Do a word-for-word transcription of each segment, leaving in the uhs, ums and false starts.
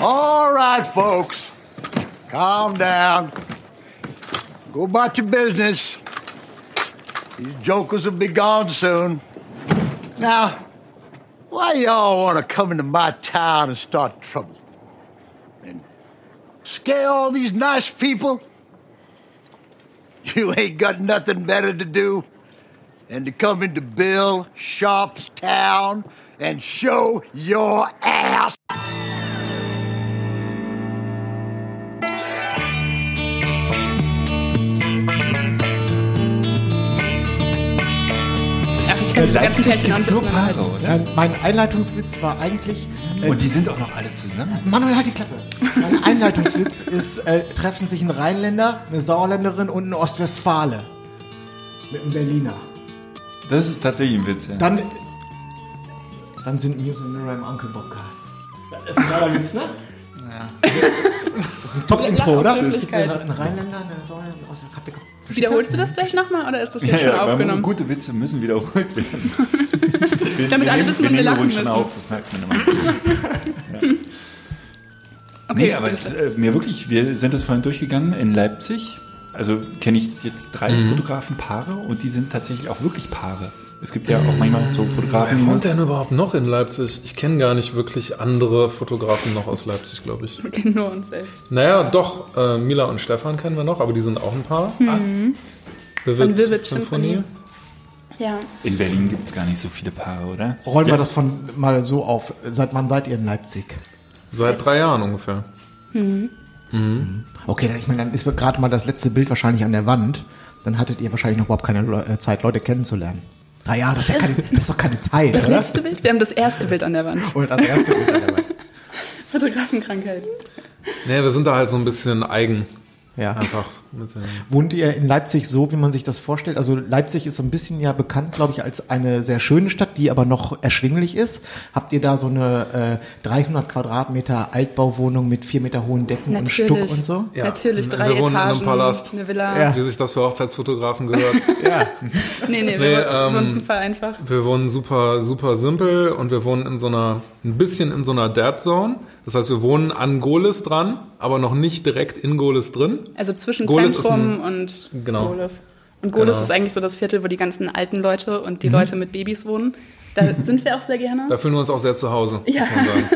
All right, folks. Calm down. Go about your business. These jokers will be gone soon. Now, why y'all want to come into my town and start trouble? And scare all these nice people? You ain't got nothing better to do than to come into Bill Sharp's town and show your ass. Mein Einleitungswitz war eigentlich... Äh, und die sind auch noch alle zusammen. Manuel, halt die Klappe. Mein Einleitungswitz ist, äh, treffen sich ein Rheinländer, eine Sauerländerin und ein Ostwestfale. Mit einem Berliner. Das ist tatsächlich ein Witz, ja. Dann, dann sind Muse and Mirror im Uncle Bobcast. Das ist ein geiler Witz, ne? Ja. Das ist ein Top-Intro, oder? Ein Rheinländer, eine Sauerländerin, aus der Karte. Wiederholst du das gleich nochmal oder ist das jetzt ja, schon ja, aufgenommen? Gute Witze müssen wiederholt werden. wir, Damit wir alle wissen, wir, wir lachen müssen. Schon auf, das merkt man immer. ja. Okay, nee, aber es, äh, mir wirklich, wir sind das vorhin durchgegangen in Leipzig. Also kenne ich jetzt drei mhm. Fotografenpaare und die sind tatsächlich auch wirklich Paare. Es gibt ja auch manchmal so Fotografen. Wer wohnt denn überhaupt noch in Leipzig? Ich kenne gar nicht wirklich andere Fotografen noch aus Leipzig, glaube ich. Wir kennen nur uns selbst. Naja, doch, äh, Mila und Stefan kennen wir noch, aber die sind auch ein Paar. Mhm. Vivid Vivid Symphonie. Ja. In Berlin gibt es gar nicht so viele Paare, oder? Rollen ja. wir das von mal so auf. Seit wann seid ihr in Leipzig? Seit drei Jahren ungefähr. Mhm. Mhm. Okay, dann, ich meine, dann ist gerade mal das letzte Bild wahrscheinlich an der Wand. Dann hattet ihr wahrscheinlich noch überhaupt keine Le- Zeit, Leute kennenzulernen. Naja, das ist, ja keine, das ist doch keine Zeit, das oder? Das letzte Bild? Wir haben das erste Bild an der Wand. Und das erste Bild an der Wand. Fotografenkrankheit. Nee, wir sind da halt so ein bisschen eigen. Ja. Einfach. Mit, äh Wohnt ihr in Leipzig so, wie man sich das vorstellt? Also Leipzig ist so ein bisschen ja bekannt, glaube ich, als eine sehr schöne Stadt, die aber noch erschwinglich ist. Habt ihr da so eine äh, dreihundert Quadratmeter Altbauwohnung mit vier Meter hohen Decken Natürlich. und Stuck und so? Ja. Natürlich, drei Etagen. Wir wohnen Etagen, in einem Palast, eine Villa. Ja. Wie sich das für Hochzeitsfotografen gehört. ja. nee, nee, wir nee, ähm, wohnen super einfach. Wir wohnen super, super simpel und wir wohnen in so einer, ein bisschen in so einer Dead Zone. Das heißt, wir wohnen an Gohlis dran, aber noch nicht direkt in Gohlis drin. Also zwischen Gohlis Zentrum ein, und genau. Gohlis. Und Gohlis genau. ist eigentlich so das Viertel, wo die ganzen alten Leute und die mhm. Leute mit Babys wohnen. Da sind wir auch sehr gerne. Da fühlen wir uns auch sehr zu Hause, ja. muss man sagen.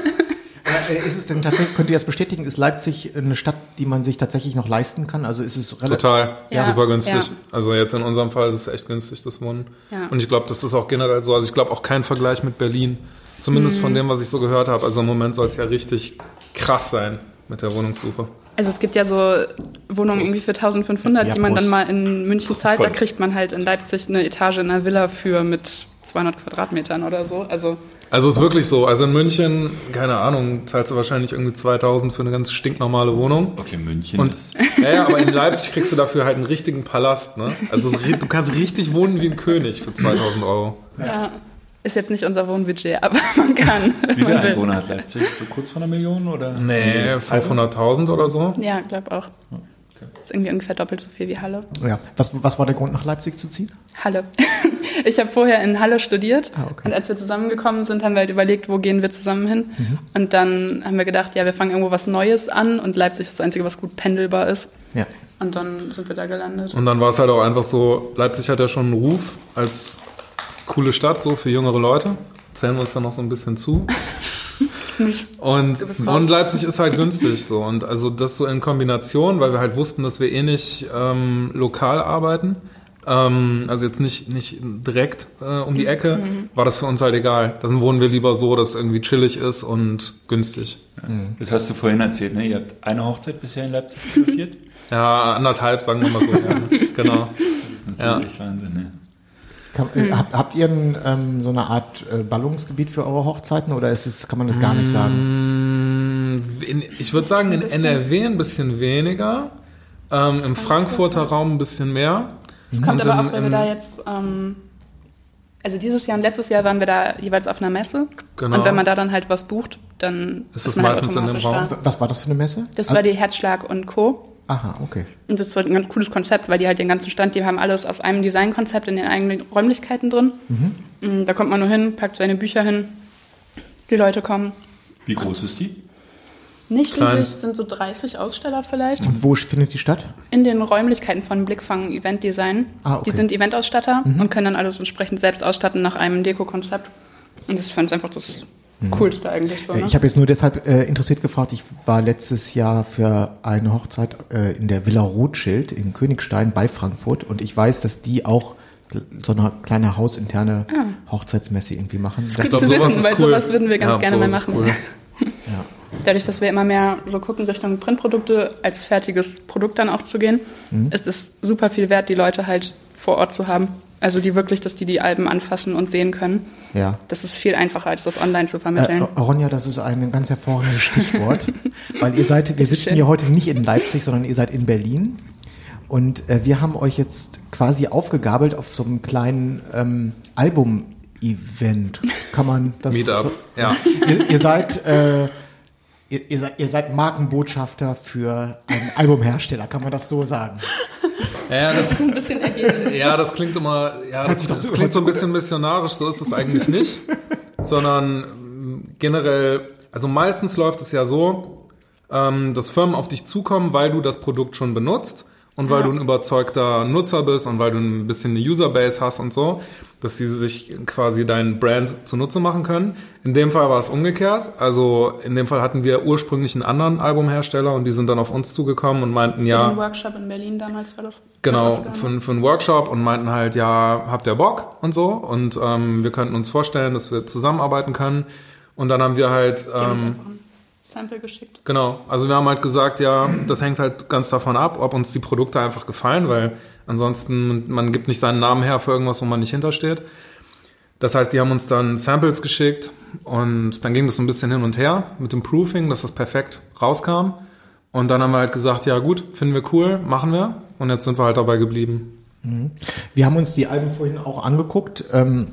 Ist es denn tatsächlich, könnt ihr das bestätigen, ist Leipzig eine Stadt, die man sich tatsächlich noch leisten kann? Also ist es relativ... Total, ja. super günstig. Ja. Also jetzt in unserem Fall ist es echt günstig, das Wohnen. Ja. Und ich glaube, das ist auch generell so. Also ich glaube auch kein Vergleich mit Berlin. Zumindest mhm. von dem, was ich so gehört habe. Also im Moment soll es ja richtig krass sein mit der Wohnungssuche. Also es gibt ja so Wohnungen Prost. irgendwie für eintausendfünfhundert, ja, die man Prost. dann mal in München zahlt. Voll. Da kriegt man halt in Leipzig eine Etage in einer Villa für mit zweihundert Quadratmetern oder so. Also also ist wirklich so. Also in München, keine Ahnung, zahlst du wahrscheinlich irgendwie zweitausend für eine ganz stinknormale Wohnung. Okay, München und, ist... Ja, ja, aber in Leipzig kriegst du dafür halt einen richtigen Palast, ne? Also du kannst richtig wohnen wie ein König für zweitausend Euro. Ja. ja. Ist jetzt nicht unser Wohnbudget, aber man kann. Wie viele Einwohner hat Leipzig? So kurz vor einer Million oder? Nee, fünfhunderttausend oder so. Ja, glaube auch. Okay. Ist irgendwie ungefähr doppelt so viel wie Halle. Ja. Was, was war der Grund, nach Leipzig zu ziehen? Halle. Ich habe vorher in Halle studiert ah, okay. und als wir zusammengekommen sind, haben wir halt überlegt, wo gehen wir zusammen hin. Mhm. Und dann haben wir gedacht, ja, wir fangen irgendwo was Neues an und Leipzig ist das Einzige, was gut pendelbar ist. Ja. Und dann sind wir da gelandet. Und dann war es halt auch einfach so, Leipzig hat ja schon einen Ruf als... coole Stadt, so für jüngere Leute. Zählen wir uns ja noch so ein bisschen zu. und, und Leipzig ist halt günstig so. Und also das so in Kombination, weil wir halt wussten, dass wir eh nicht ähm, lokal arbeiten, ähm, also jetzt nicht, nicht direkt äh, um die Ecke, mhm. war das für uns halt egal. Dann wohnen wir lieber so, dass es irgendwie chillig ist und günstig. Mhm. Das hast du vorhin erzählt, ne? Ihr habt eine Hochzeit bisher in Leipzig fotografiert? ja, anderthalb, sagen wir mal so. ja. Genau. Das ist natürlich ja. Wahnsinn, ne? Kann, äh, habt, habt ihr ein, ähm, so eine Art äh, Ballungsgebiet für eure Hochzeiten oder ist es, kann man das gar nicht sagen? In, ich würde sagen, in N R W ein bisschen weniger, ähm, im Frankfurter Raum ein bisschen mehr. Es kommt aber auch, wenn wir da jetzt, ähm, also dieses Jahr und letztes Jahr waren wir da jeweils auf einer Messe. Genau. Und wenn man da dann halt was bucht, dann ist das meistens in dem Raum. Da. Was war das für eine Messe? Das also war die Herzschlag und Co. Aha, okay. Und das ist halt ein ganz cooles Konzept, weil die halt den ganzen Stand, die haben alles aus einem Designkonzept in den eigenen Räumlichkeiten drin. Mhm. Da kommt man nur hin, packt seine Bücher hin, die Leute kommen. Wie groß ist die? Nicht klein. Riesig, sind so dreißig Aussteller vielleicht. Und wo findet die statt? In den Räumlichkeiten von Blickfang Eventdesign. Ah, okay. Die sind Eventausstatter mhm. und können dann alles entsprechend selbst ausstatten nach einem Deko-Konzept. Und das fand ich einfach das mhm. Coolste eigentlich so. Ne? Ich habe jetzt nur deshalb äh, interessiert gefragt, ich war letztes Jahr für eine Hochzeit äh, in der Villa Rothschild in Königstein bei Frankfurt und ich weiß, dass die auch so eine kleine hausinterne ah. Hochzeitsmesse irgendwie machen. Das gibt es zu wissen, weil cool. sowas würden wir ganz ja, gerne mal machen. Cool. ja. Dadurch, dass wir immer mehr so gucken Richtung Printprodukte, als fertiges Produkt dann auch zu gehen, mhm. ist es super viel wert, die Leute halt vor Ort zu haben. Also die wirklich, dass die die Alben anfassen und sehen können. Ja. Das ist viel einfacher, als das online zu vermitteln. Äh, Ronja, das ist ein ganz hervorragendes Stichwort, weil ihr seid, wir sitzen hier heute nicht in Leipzig, sondern ihr seid in Berlin. Und äh, wir haben euch jetzt quasi aufgegabelt auf so einem kleinen ähm, Album-Event. Kann man das Meetup, so, ja. Ihr, ihr seid... Äh, Ihr, ihr, seid, ihr seid Markenbotschafter für einen Albumhersteller, kann man das so sagen? Ja, das, das ist ein bisschen ergeben. Ja, das klingt immer, ja, das, das, das klingt so ein bisschen missionarisch, so ist es eigentlich nicht, sondern generell, also meistens läuft es ja so, dass Firmen auf dich zukommen, weil du das Produkt schon benutzt und weil ja. du ein überzeugter Nutzer bist und weil du ein bisschen eine Userbase hast und so, dass sie sich quasi deinen Brand zunutze machen können. In dem Fall war es umgekehrt. Also in dem Fall hatten wir ursprünglich einen anderen Albumhersteller und die sind dann auf uns zugekommen und meinten, für ja... Für einen Workshop in Berlin damals war das? Genau, für, für einen Workshop und meinten halt, ja, habt ihr Bock und so. Und ähm, wir könnten uns vorstellen, dass wir zusammenarbeiten können. Und dann haben wir halt... Ähm, Sample geschickt. Genau, also wir haben halt gesagt, ja, das hängt halt ganz davon ab, ob uns die Produkte einfach gefallen, weil ansonsten, man gibt nicht seinen Namen her für irgendwas, wo man nicht hintersteht. Das heißt, die haben uns dann Samples geschickt und dann ging das so ein bisschen hin und her mit dem Proofing, dass das perfekt rauskam. Und dann haben wir halt gesagt, ja gut, finden wir cool, machen wir. Und jetzt sind wir halt dabei geblieben. Wir haben uns die Alben vorhin auch angeguckt. Ähm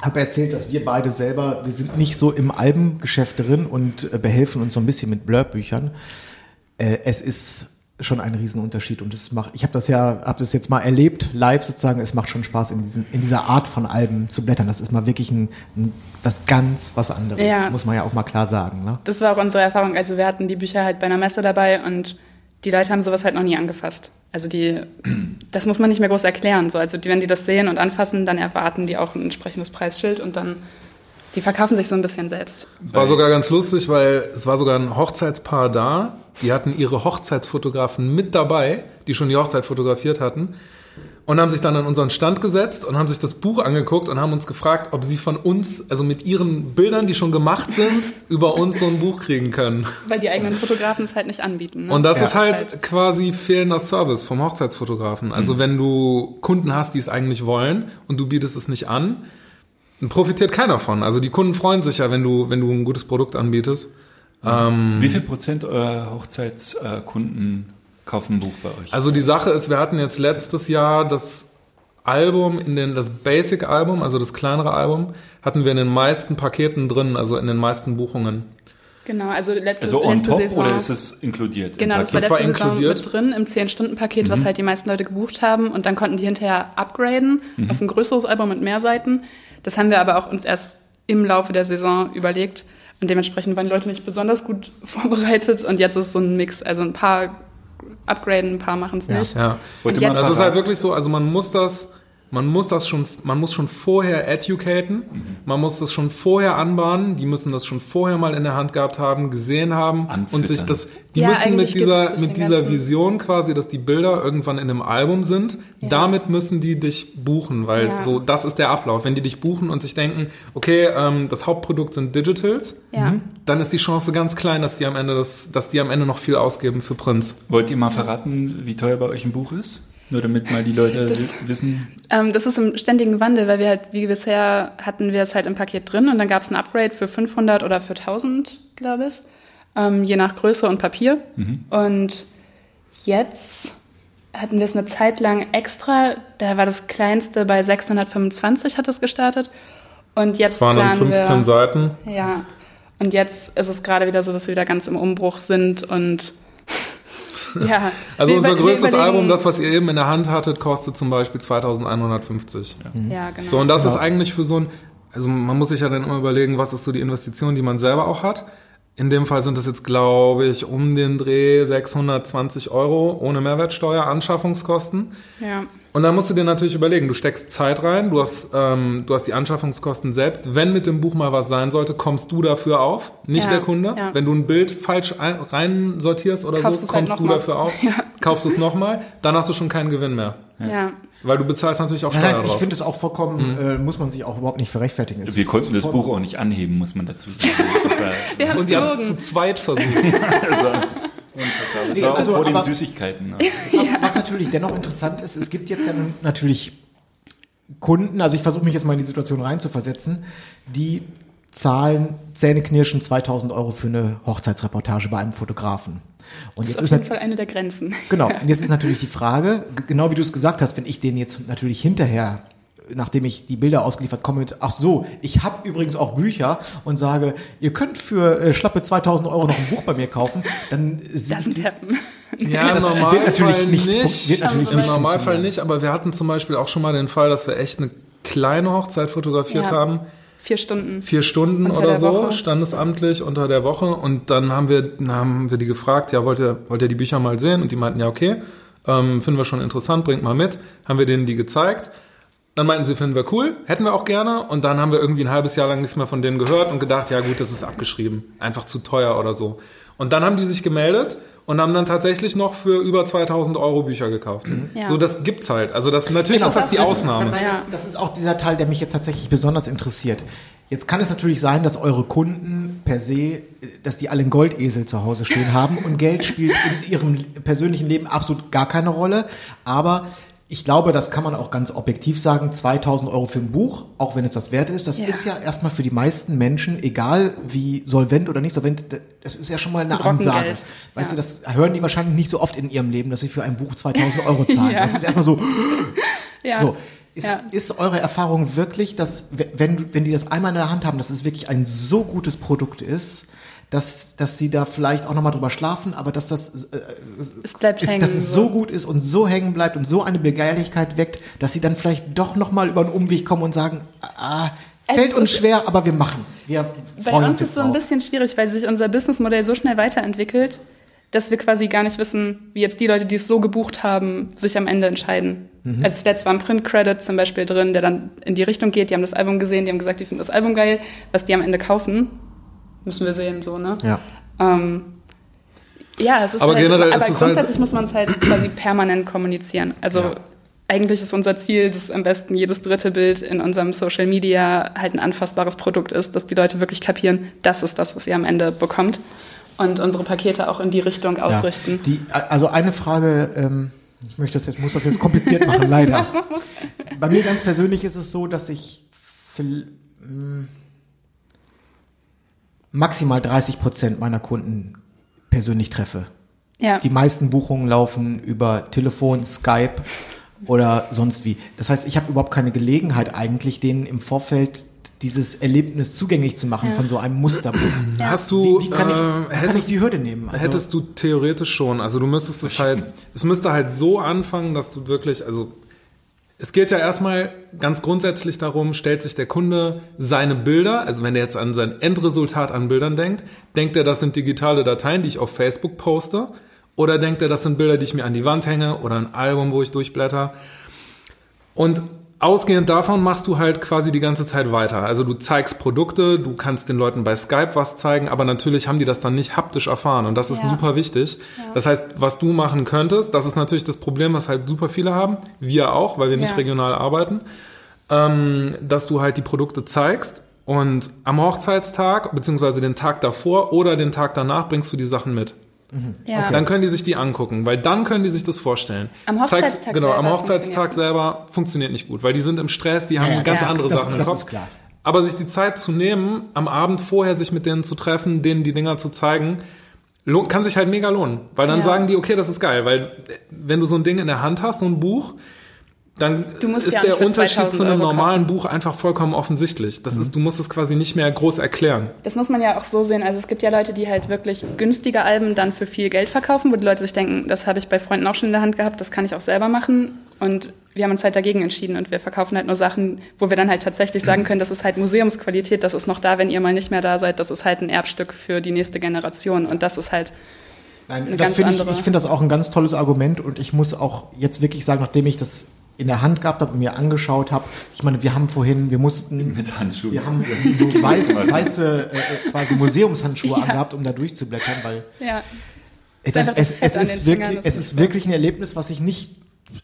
habe erzählt, dass wir beide selber, wir sind nicht so im Albengeschäft drin und behelfen uns so ein bisschen mit Blurb-Büchern. Es ist schon ein Riesenunterschied und es macht, ich habe das ja, habe das jetzt mal erlebt, live sozusagen, es macht schon Spaß, in, diesen, in dieser Art von Alben zu blättern. Das ist mal wirklich ein, ein was ganz was anderes, ja. muss man ja auch mal klar sagen. Ne? Das war auch unsere Erfahrung, also wir hatten die Bücher halt bei einer Messe dabei und die Leute haben sowas halt noch nie angefasst. Also die, das muss man nicht mehr groß erklären. So. Also die, wenn die das sehen und anfassen, dann erwarten die auch ein entsprechendes Preisschild und dann, die verkaufen sich so ein bisschen selbst. Es war sogar ganz lustig, weil es war sogar ein Hochzeitspaar da, die hatten ihre Hochzeitsfotografen mit dabei, die schon die Hochzeit fotografiert hatten und haben sich dann an unseren Stand gesetzt und haben sich das Buch angeguckt und haben uns gefragt, ob sie von uns, also mit ihren Bildern, die schon gemacht sind, über uns so ein Buch kriegen können. Weil die eigenen Fotografen es halt nicht anbieten. Ne? Und das ja. ist halt, halt quasi fehlender Service vom Hochzeitsfotografen. Also mhm. wenn du Kunden hast, die es eigentlich wollen und du bietest es nicht an, dann profitiert keiner von. Also die Kunden freuen sich ja, wenn du, wenn du ein gutes Produkt anbietest. Mhm. Ähm, Wie viel Prozent eurer Hochzeitskunden äh, kaufen ein Buch bei euch? Also die Sache ist, wir hatten jetzt letztes Jahr das Album, in den, das Basic-Album, also das kleinere Album, hatten wir in den meisten Paketen drin, also in den meisten Buchungen. Genau, also letzte, also on letzte top Saison. Oder ist es inkludiert? Genau, das war, das war inkludiert mit drin im zehn-Stunden-Paket, mhm. was halt die meisten Leute gebucht haben und dann konnten die hinterher upgraden mhm. auf ein größeres Album mit mehr Seiten. Das haben wir aber auch uns erst im Laufe der Saison überlegt und dementsprechend waren die Leute nicht besonders gut vorbereitet und jetzt ist so ein Mix, also ein paar upgraden, ein paar machen es ja. nicht. Ja. Und jetzt, das ist halt wirklich so, also man muss das, man muss das schon, man muss schon vorher educaten, mhm. man muss das schon vorher anbahnen, die müssen das schon vorher mal in der Hand gehabt haben, gesehen haben Anfüttern. Und sich das, die ja, müssen mit dieser, mit dieser Vision quasi, dass die Bilder irgendwann in einem Album sind, ja. damit müssen die dich buchen, weil ja. so, das ist der Ablauf. Wenn die dich buchen und sich denken, okay, ähm, das Hauptprodukt sind Digitals, ja. dann ist die Chance ganz klein, dass die am Ende das, dass die am Ende noch viel ausgeben für Prints. Wollt ihr mal verraten, wie teuer bei euch ein Buch ist? Nur damit mal die Leute das, wissen. Ähm, das ist im ständigen Wandel, weil wir halt, wie bisher, hatten wir es halt im Paket drin und dann gab es ein Upgrade für fünfhundert oder für tausend, glaube ich, ähm, je nach Größe und Papier. Mhm. Und jetzt hatten wir es eine Zeit lang extra, da war das kleinste bei sechshundertfünfundzwanzig, hat es gestartet. Und jetzt das waren dann fünfzehn wir, Seiten. Ja, und jetzt ist es gerade wieder so, dass wir wieder ganz im Umbruch sind und... Ja. Also wir unser über, größtes Album, das, was ihr eben in der Hand hattet, kostet zum Beispiel zweitausendeinhundertfünfzig. Ja, ja genau. So, und das genau. ist eigentlich für so ein, also man muss sich ja dann immer überlegen, was ist so die Investition, die man selber auch hat. In dem Fall sind es jetzt, glaube ich, um den Dreh sechshundertzwanzig Euro ohne Mehrwertsteuer, Anschaffungskosten. Ja. Und dann musst du dir natürlich überlegen, du steckst Zeit rein, du hast, ähm, du hast die Anschaffungskosten selbst. Wenn mit dem Buch mal was sein sollte, kommst du dafür auf, nicht ja, der Kunde. Ja. Wenn du ein Bild falsch ein, rein sortierst oder kaufst so, kommst halt du mal. dafür auf, ja. kaufst du es nochmal, dann hast du schon keinen Gewinn mehr. Ja. Ja. Weil du bezahlst natürlich auch Steuer nein, nein, drauf. Ich finde es auch vollkommen, mhm. äh, muss man sich auch überhaupt nicht für rechtfertigen. Es Wir konnten das Buch auch nicht anheben, muss man dazu sagen. Das war Wir und die haben es zu zweit versucht. Also, das nee, war also, auch vor den aber, Süßigkeiten. Ja. Was, was natürlich dennoch interessant ist, es gibt jetzt ja natürlich Kunden, also ich versuche mich jetzt mal in die Situation reinzuversetzen, die zahlen zähneknirschend zweitausend Euro für eine Hochzeitsreportage bei einem Fotografen. Und das jetzt ist auf jeden Fall eine der Grenzen. Genau, und jetzt ist natürlich die Frage, genau wie du es gesagt hast, wenn ich den jetzt natürlich hinterher, nachdem ich die Bilder ausgeliefert komme, mit, ach so, ich habe übrigens auch Bücher und sage, ihr könnt für äh, schlappe zweitausend Euro noch ein Buch bei mir kaufen, dann sind die, ja, das wird natürlich nicht, nicht. Wird natürlich im nicht Normalfall nicht, aber wir hatten zum Beispiel auch schon mal den Fall, dass wir echt eine kleine Hochzeit fotografiert ja. haben. Vier Stunden. Vier Stunden oder so, Woche. Standesamtlich unter der Woche. Und dann haben wir, dann haben wir die gefragt, ja, wollt ihr, wollt ihr die Bücher mal sehen? Und die meinten, ja, okay, ähm, finden wir schon interessant, bringt mal mit. Haben wir denen die gezeigt. Dann meinten sie, finden wir cool, hätten wir auch gerne. Und dann haben wir irgendwie ein halbes Jahr lang nichts mehr von denen gehört und gedacht, ja gut, das ist abgeschrieben. Einfach zu teuer oder so. Und dann haben die sich gemeldet und haben dann tatsächlich noch für über zweitausend Euro Bücher gekauft. Mhm. Ja. So, das gibt's halt. Also das natürlich genau, ist das die das Ausnahme. Ist, das, das ist auch dieser Teil, der mich jetzt tatsächlich besonders interessiert. Jetzt kann es natürlich sein, dass eure Kunden per se, dass die alle einen Goldesel zu Hause stehen haben und Geld spielt in ihrem persönlichen Leben absolut gar keine Rolle. Aber ich glaube, das kann man auch ganz objektiv sagen, zweitausend Euro für ein Buch, auch wenn es das wert ist, das ja. ist ja erstmal für die meisten Menschen, egal wie solvent oder nicht solvent, das ist ja schon mal eine Brockengeld. Ansage. Weißt ja. du, das hören die wahrscheinlich nicht so oft in ihrem Leben, dass sie für ein Buch zweitausend Euro zahlen. Ja. Das ist erstmal so. Ja. so. Ist, ja. ist eure Erfahrung wirklich, dass wenn, wenn die das einmal in der Hand haben, dass es wirklich ein so gutes Produkt ist, dass, dass sie da vielleicht auch nochmal drüber schlafen, aber dass das äh, es bleibt ist, hängen, dass es so gut ist und so hängen bleibt und so eine Begehrlichkeit weckt, dass sie dann vielleicht doch nochmal über einen Umweg kommen und sagen, ah, fällt uns schwer, aber wir machen's. Wir freuen uns. Bei uns ist es so ein bisschen schwierig, weil sich unser Businessmodell so schnell weiterentwickelt, dass wir quasi gar nicht wissen, wie jetzt die Leute, die es so gebucht haben, sich am Ende entscheiden. Mhm. Also zuletzt war ein Print-Credit zum Beispiel drin, der dann in die Richtung geht. Die haben das Album gesehen, die haben gesagt, die finden das Album geil. Was die am Ende kaufen, müssen wir sehen, so, ne? Ja. Ähm, ja, es ist aber halt, generell aber ist es grundsätzlich halt muss man es halt quasi permanent kommunizieren. Also ja. eigentlich ist unser Ziel, dass am besten jedes dritte Bild in unserem Social Media halt ein anfassbares Produkt ist, dass die Leute wirklich kapieren, das ist das, was ihr am Ende bekommt und unsere Pakete auch in die Richtung ausrichten. Ja. Die, also eine Frage, ähm, ich möchte das jetzt, muss das jetzt kompliziert machen, leider. Bei mir ganz persönlich ist es so, dass ich für, mh, maximal dreißig Prozent meiner Kunden persönlich treffe. Ja. Die meisten Buchungen laufen über Telefon, Skype oder sonst wie. Das heißt, ich habe überhaupt keine Gelegenheit eigentlich, denen im Vorfeld dieses Erlebnis zugänglich zu machen ja. von so einem Musterbuch. Ja. Hast du, wie, wie kann, ich, wie hättest, kann ich die Hürde nehmen? Also, hättest du theoretisch schon. Also du müsstest es halt, es müsste halt so anfangen, dass du wirklich, also es geht ja erstmal ganz grundsätzlich darum, stellt sich der Kunde seine Bilder, also wenn er jetzt an sein Endresultat an Bildern denkt, denkt er, das sind digitale Dateien, die ich auf Facebook poste, oder denkt er, das sind Bilder, die ich mir an die Wand hänge oder ein Album, wo ich durchblätter. Und ausgehend davon machst du halt quasi die ganze Zeit weiter. Also du zeigst Produkte, du kannst den Leuten bei Skype was zeigen, aber natürlich haben die das dann nicht haptisch erfahren und das ist ja. super wichtig. Ja. Das heißt, was du machen könntest, das ist natürlich das Problem, was halt super viele haben, wir auch, weil wir nicht ja. regional arbeiten, ähm, dass du halt die Produkte zeigst und am Hochzeitstag beziehungsweise den Tag davor oder den Tag danach bringst du die Sachen mit. Mhm. Ja. Okay. Dann können die sich die angucken, weil dann können die sich das vorstellen. Am Hochzeitstag Zeig's, genau, selber am Hochzeitstag selber funktioniert nicht gut, weil die sind im Stress, die haben ja, ja, ganz das, andere das, Sachen das, im Kopf. Das ist klar. Aber sich die Zeit zu nehmen, am Abend vorher sich mit denen zu treffen, denen die Dinger zu zeigen, kann sich halt mega lohnen, weil dann ja. sagen die, okay, das ist geil, weil wenn du so ein Ding in der Hand hast, so ein Buch, dann ist ja der Unterschied zu einem Euro normalen kaufen. Buch einfach vollkommen offensichtlich. Das mhm. ist, du musst es quasi nicht mehr groß erklären. Das muss man ja auch so sehen. Also es gibt ja Leute, die halt wirklich günstige Alben dann für viel Geld verkaufen, wo die Leute sich denken, das habe ich bei Freunden auch schon in der Hand gehabt, das kann ich auch selber machen. Und wir haben uns halt dagegen entschieden und wir verkaufen halt nur Sachen, wo wir dann halt tatsächlich sagen können, das ist halt Museumsqualität, das ist noch da, wenn ihr mal nicht mehr da seid, das ist halt ein Erbstück für die nächste Generation und das ist halt Nein, eine das ganz andere. Ich, ich finde das auch ein ganz tolles Argument und ich muss auch jetzt wirklich sagen, nachdem ich das in der Hand gehabt habe und mir angeschaut habe, ich meine, wir haben vorhin, wir mussten, mit Handschuhen. Wir haben so weiß, weiße äh, quasi Museumshandschuhe ja. angehabt, um da durchzublättern, weil ja. es, das, es, es, ist wirklich, Fingern, es ist wirklich ein Erlebnis, was ich nicht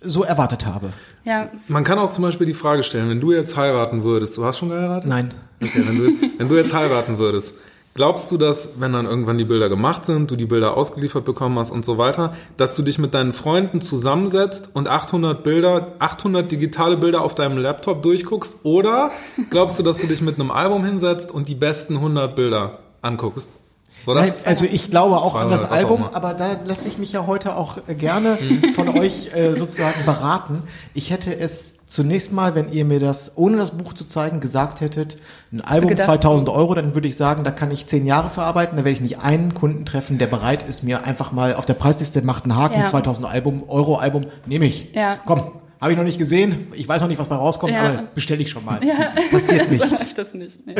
so erwartet habe. Ja. Man kann auch zum Beispiel die Frage stellen, wenn du jetzt heiraten würdest, du hast schon geheiratet? Nein. Okay, wenn du, wenn du jetzt heiraten würdest, glaubst du, dass, wenn dann irgendwann die Bilder gemacht sind, du die Bilder ausgeliefert bekommen hast und so weiter, dass du dich mit deinen Freunden zusammensetzt und achthundert Bilder, achthundert digitale Bilder auf deinem Laptop durchguckst? Oder glaubst du, dass du dich mit einem Album hinsetzt und die besten hundert Bilder anguckst? So, das also ich glaube auch an das Album, aber da lasse ich mich ja heute auch gerne von euch äh, sozusagen beraten. Ich hätte es zunächst mal, wenn ihr mir das, ohne das Buch zu zeigen, gesagt hättet, ein Album zweitausend Euro, dann würde ich sagen, da kann ich zehn Jahre verarbeiten, da werde ich nicht einen Kunden treffen, der bereit ist, mir einfach mal auf der Preisliste macht einen Haken, ja. zweitausend Euro Album, nehme ich. Ja. Komm. Habe ich noch nicht gesehen. Ich weiß noch nicht, was bei rauskommt, ja. aber bestelle ich schon mal. Ja. Passiert nicht. Das das nicht nee.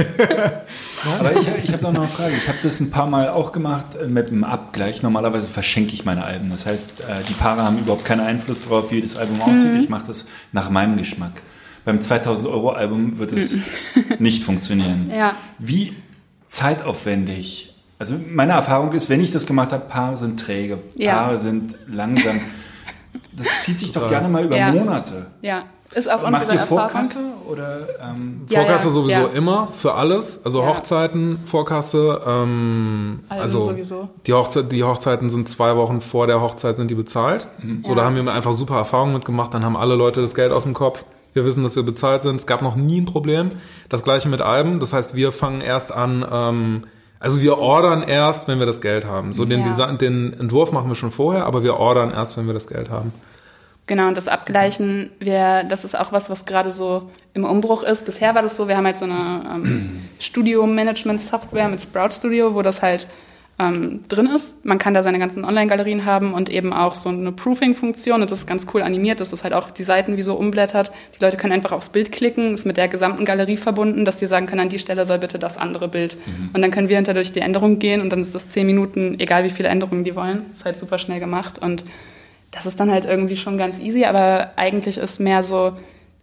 Aber ich, ich habe noch eine Frage. Ich habe das ein paar Mal auch gemacht mit einem Abgleich. Normalerweise verschenke ich meine Alben. Das heißt, die Paare haben überhaupt keinen Einfluss darauf, wie das Album aussieht. Mhm. Ich mache das nach meinem Geschmack. Beim zweitausend Euro Album wird es mhm. nicht funktionieren. Ja. Wie zeitaufwendig? Also meine Erfahrung ist, wenn ich das gemacht habe, Paare sind träge, ja. Paare sind langsam. Das zieht sich doch gerne mal über ja. Monate. Ja, ist auch unsere Erfahrung. Macht ihr Vorkasse? Oder, ähm ja, Vorkasse ja. sowieso ja. immer, für alles. Also ja. Hochzeiten, Vorkasse. Ähm, also sowieso. Die, Hochze- die Hochzeiten sind zwei Wochen vor der Hochzeit, sind die bezahlt. Mhm. So, ja. da haben wir einfach super Erfahrungen mitgemacht. Dann haben alle Leute das Geld aus dem Kopf. Wir wissen, dass wir bezahlt sind. Es gab noch nie ein Problem. Das Gleiche mit Alben. Das heißt, wir fangen erst an... Ähm, Also wir ordern erst, wenn wir das Geld haben. So den, ja. Design, den Entwurf machen wir schon vorher, aber wir ordern erst, wenn wir das Geld haben. Genau, und das Abgleichen, wir, das ist auch was, was gerade so im Umbruch ist. Bisher war das so, wir haben halt so eine ähm, Studio-Management-Software mit Sprout Studio, wo das halt ähm, drin ist. Man kann da seine ganzen Online-Galerien haben und eben auch so eine Proofing-Funktion. Und das ist ganz cool animiert, dass das halt auch die Seiten wie so umblättert. Die Leute können einfach aufs Bild klicken, ist mit der gesamten Galerie verbunden, dass die sagen können, an die Stelle soll bitte das andere Bild. Mhm. Und dann können wir hinterher durch die Änderung gehen und dann ist das zehn Minuten, egal wie viele Änderungen die wollen. Ist halt super schnell gemacht und das ist dann halt irgendwie schon ganz easy, aber eigentlich ist mehr so,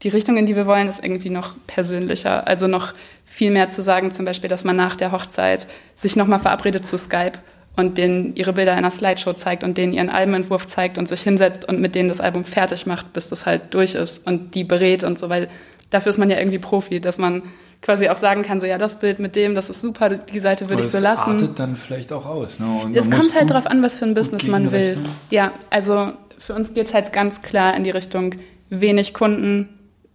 die Richtung, in die wir wollen, ist irgendwie noch persönlicher. Also noch viel mehr zu sagen, zum Beispiel, dass man nach der Hochzeit sich nochmal verabredet zu Skype und denen ihre Bilder in einer Slideshow zeigt und denen ihren Albumentwurf zeigt und sich hinsetzt und mit denen das Album fertig macht, bis das halt durch ist und die berät und so, weil dafür ist man ja irgendwie Profi, dass man quasi auch sagen kann, so ja, das Bild mit dem, das ist super, die Seite würde ich so lassen. Das artet dann vielleicht auch aus. Ne? Und es kommt halt drauf an, was für ein Business man will. Ja, also für uns geht es halt ganz klar in die Richtung wenig Kunden,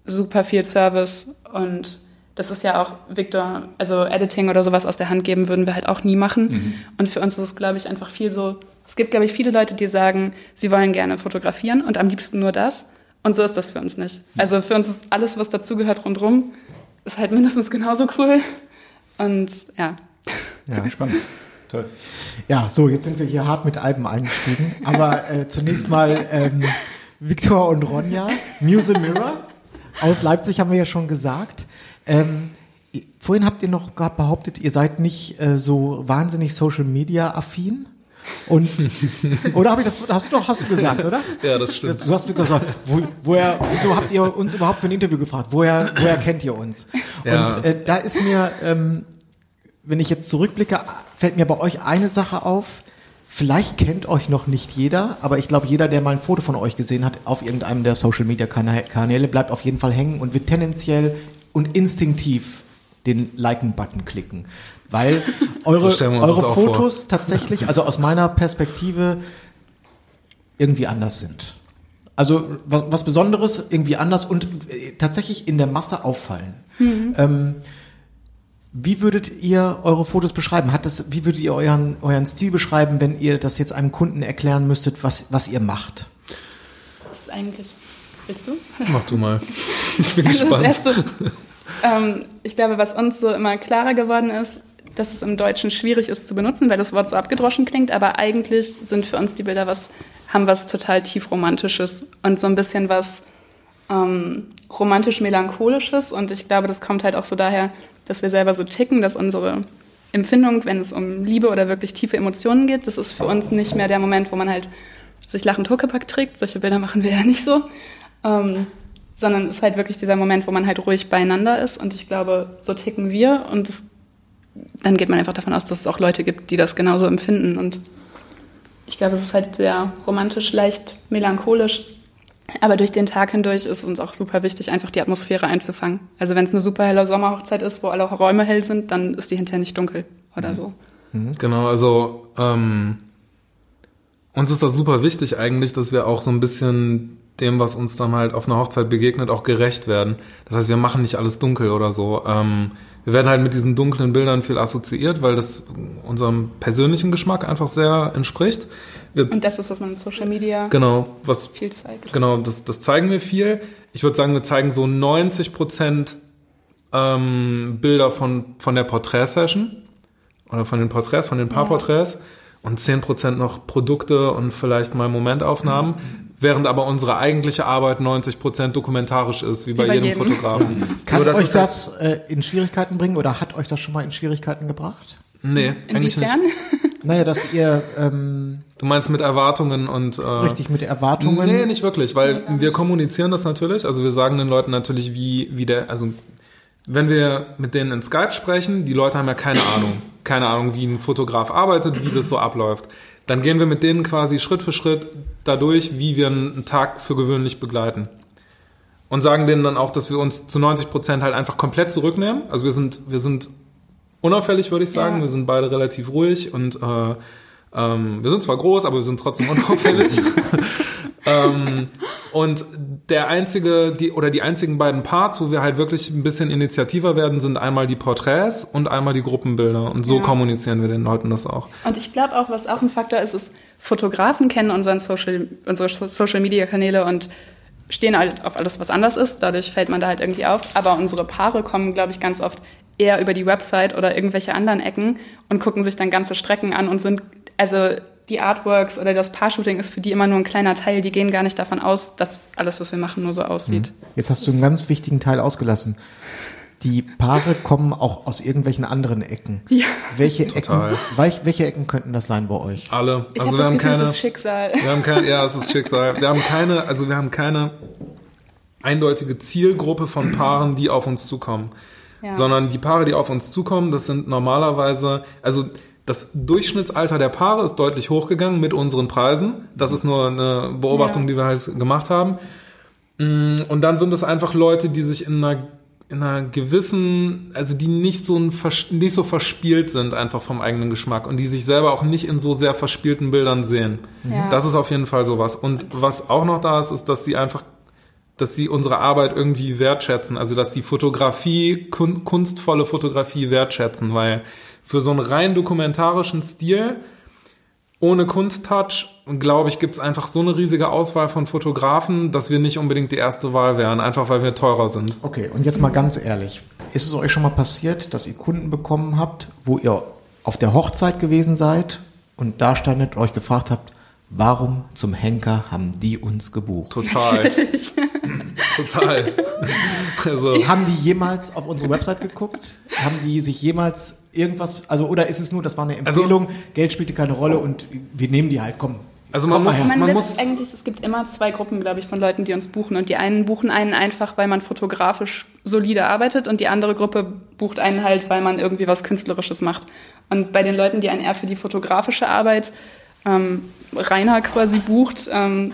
super viel Service und das ist ja auch, Victor, also Editing oder sowas aus der Hand geben würden wir halt auch nie machen. Mhm. Und für uns ist es, glaube ich, einfach viel so, es gibt, glaube ich, viele Leute, die sagen, sie wollen gerne fotografieren und am liebsten nur das und so ist das für uns nicht. Also für uns ist alles, was dazugehört rundherum, ist halt mindestens genauso cool und ja. Ja, spannend. Toll. Ja, so, jetzt sind wir hier hart mit Alben eingestiegen, aber äh, zunächst mal ähm, Victor und Ronja, Muse and Mirror. Aus Leipzig haben wir ja schon gesagt. Ähm, vorhin habt ihr noch behauptet, ihr seid nicht äh, so wahnsinnig Social-Media-affin. Und oder habe ich das hast du doch hast du gesagt, oder? Ja, das stimmt. Du hast mir gesagt, wo, woher wieso habt ihr uns überhaupt für ein Interview gefragt? Woher woher kennt ihr uns? Ja. Und äh, da ist mir ähm, wenn ich jetzt zurückblicke, fällt mir bei euch eine Sache auf. Vielleicht kennt euch noch nicht jeder, aber ich glaube, jeder, der mal ein Foto von euch gesehen hat, auf irgendeinem der Social-Media-Kanäle, bleibt auf jeden Fall hängen und wird tendenziell und instinktiv den Liken-Button klicken. Weil eure, so eure Fotos vor. tatsächlich, also aus meiner Perspektive, irgendwie anders sind. Also was, was Besonderes, irgendwie anders und tatsächlich in der Masse auffallen. Mhm. Ähm, Wie würdet ihr eure Fotos beschreiben? Hat das, wie würdet ihr euren, euren Stil beschreiben, wenn ihr das jetzt einem Kunden erklären müsstet, was, was ihr macht? Das ist eigentlich... Willst du? Mach du mal. Ich bin also gespannt. Das Erste, ähm, ich glaube, was uns so immer klarer geworden ist, dass es im Deutschen schwierig ist zu benutzen, weil das Wort so abgedroschen klingt, aber eigentlich sind für uns die Bilder was, haben was total tiefromantisches und so ein bisschen was ähm, romantisch-melancholisches. Und ich glaube, das kommt halt auch so daher, dass wir selber so ticken, dass unsere Empfindung, wenn es um Liebe oder wirklich tiefe Emotionen geht, das ist für uns nicht mehr der Moment, wo man halt sich lachend Huckepack trägt. Solche Bilder machen wir ja nicht so. Ähm, sondern es ist halt wirklich dieser Moment, wo man halt ruhig beieinander ist. Und ich glaube, so ticken wir. Und das, dann geht man einfach davon aus, dass es auch Leute gibt, die das genauso empfinden. Und ich glaube, es ist halt sehr romantisch, leicht melancholisch. Aber durch den Tag hindurch ist uns auch super wichtig, einfach die Atmosphäre einzufangen. Also wenn es eine super helle Sommerhochzeit ist, wo alle Räume hell sind, dann ist die hinterher nicht dunkel oder so. Genau, also ähm, uns ist das super wichtig eigentlich, dass wir auch so ein bisschen dem, was uns dann halt auf einer Hochzeit begegnet, auch gerecht werden. Das heißt, wir machen nicht alles dunkel oder so. Ähm, wir werden halt mit diesen dunklen Bildern viel assoziiert, weil das unserem persönlichen Geschmack einfach sehr entspricht. Wir, und das ist, was man in Social Media genau, was, viel zeigt. Genau, das, das zeigen wir viel. Ich würde sagen, wir zeigen so neunzig Prozent ähm, Bilder von, von der Porträt-Session oder von den Porträts, von den Paarporträts ja. und zehn Prozent noch Produkte und vielleicht mal Momentaufnahmen. Mhm. Während aber unsere eigentliche Arbeit neunzig Prozent dokumentarisch ist, wie, wie bei, bei jedem, jedem Fotografen. Kann so, euch das äh, in Schwierigkeiten bringen oder hat euch das schon mal in Schwierigkeiten gebracht? Nee, in eigentlich nicht. Naja, dass ihr... Ähm, du meinst mit Erwartungen und... Äh, richtig, mit Erwartungen? Nee, nicht wirklich, weil nee, wir kommunizieren das natürlich. Also wir sagen den Leuten natürlich, wie, wie der... Also wenn wir mit denen in Skype sprechen, die Leute haben ja keine Ahnung. Keine Ahnung, wie ein Fotograf arbeitet, wie das so abläuft. Dann gehen wir mit denen quasi Schritt für Schritt dadurch, wie wir einen Tag für gewöhnlich begleiten. Und sagen denen dann auch, dass wir uns zu neunzig Prozent halt einfach komplett zurücknehmen. Also wir sind, wir sind unauffällig, würde ich sagen. Ja. Wir sind beide relativ ruhig und äh, ähm, wir sind zwar groß, aber wir sind trotzdem unauffällig. ähm, und der einzige, die oder die einzigen beiden Parts, wo wir halt wirklich ein bisschen initiativer werden, sind einmal die Porträts und einmal die Gruppenbilder. Und so ja. kommunizieren wir den Leuten das auch. Und ich glaube auch, was auch ein Faktor ist, ist, Fotografen kennen unseren Social, unsere Social-Media-Kanäle und stehen halt auf alles, was anders ist. Dadurch fällt man da halt irgendwie auf. Aber unsere Paare kommen, glaube ich, ganz oft eher über die Website oder irgendwelche anderen Ecken und gucken sich dann ganze Strecken an und sind, also die Artworks oder das Paar-Shooting ist für die immer nur ein kleiner Teil. Die gehen gar nicht davon aus, dass alles, was wir machen, nur so aussieht. Jetzt hast du einen ganz wichtigen Teil ausgelassen. Die Paare kommen auch aus irgendwelchen anderen Ecken. Ja. Welche Total. Ecken? Welche, welche Ecken könnten das sein bei euch? Alle. Ich also wir haben keine. Das ist Schicksal. Wir haben keine. Ja, es ist Schicksal. Wir haben keine. Also wir haben keine eindeutige Zielgruppe von Paaren, die auf uns zukommen, ja. sondern die Paare, die auf uns zukommen, das sind normalerweise. Also das Durchschnittsalter der Paare ist deutlich hochgegangen mit unseren Preisen. Das ist nur eine Beobachtung, ja. die wir halt gemacht haben. Und dann sind es einfach Leute, die sich in einer in einer gewissen, also die nicht so, ein, nicht so verspielt sind einfach vom eigenen Geschmack und die sich selber auch nicht in so sehr verspielten Bildern sehen. Ja. Das ist auf jeden Fall sowas. Und was auch noch da ist, ist, dass die einfach, dass die unsere Arbeit irgendwie wertschätzen. Also, dass die Fotografie, kun, kunstvolle Fotografie wertschätzen, weil für so einen rein dokumentarischen Stil ohne Kunsttouch, glaube ich, gibt's einfach so eine riesige Auswahl von Fotografen, dass wir nicht unbedingt die erste Wahl wären, einfach weil wir teurer sind. Okay, und jetzt mal ganz ehrlich, ist es euch schon mal passiert, dass ihr Kunden bekommen habt, wo ihr auf der Hochzeit gewesen seid und da standet und euch gefragt habt, warum zum Henker haben die uns gebucht? Total. Total. Also. Haben die jemals auf unsere Website geguckt? Haben die sich jemals irgendwas, also oder ist es nur, das war eine Empfehlung, also, Geld spielte keine Rolle und wir nehmen die halt, komm. Also man komm muss, man, man muss eigentlich, es gibt immer zwei Gruppen, glaube ich, von Leuten, die uns buchen und die einen buchen einen einfach, weil man fotografisch solide arbeitet und die andere Gruppe bucht einen halt, weil man irgendwie was Künstlerisches macht. Und bei den Leuten, die einen eher für die fotografische Arbeit ähm, reiner quasi bucht, ähm,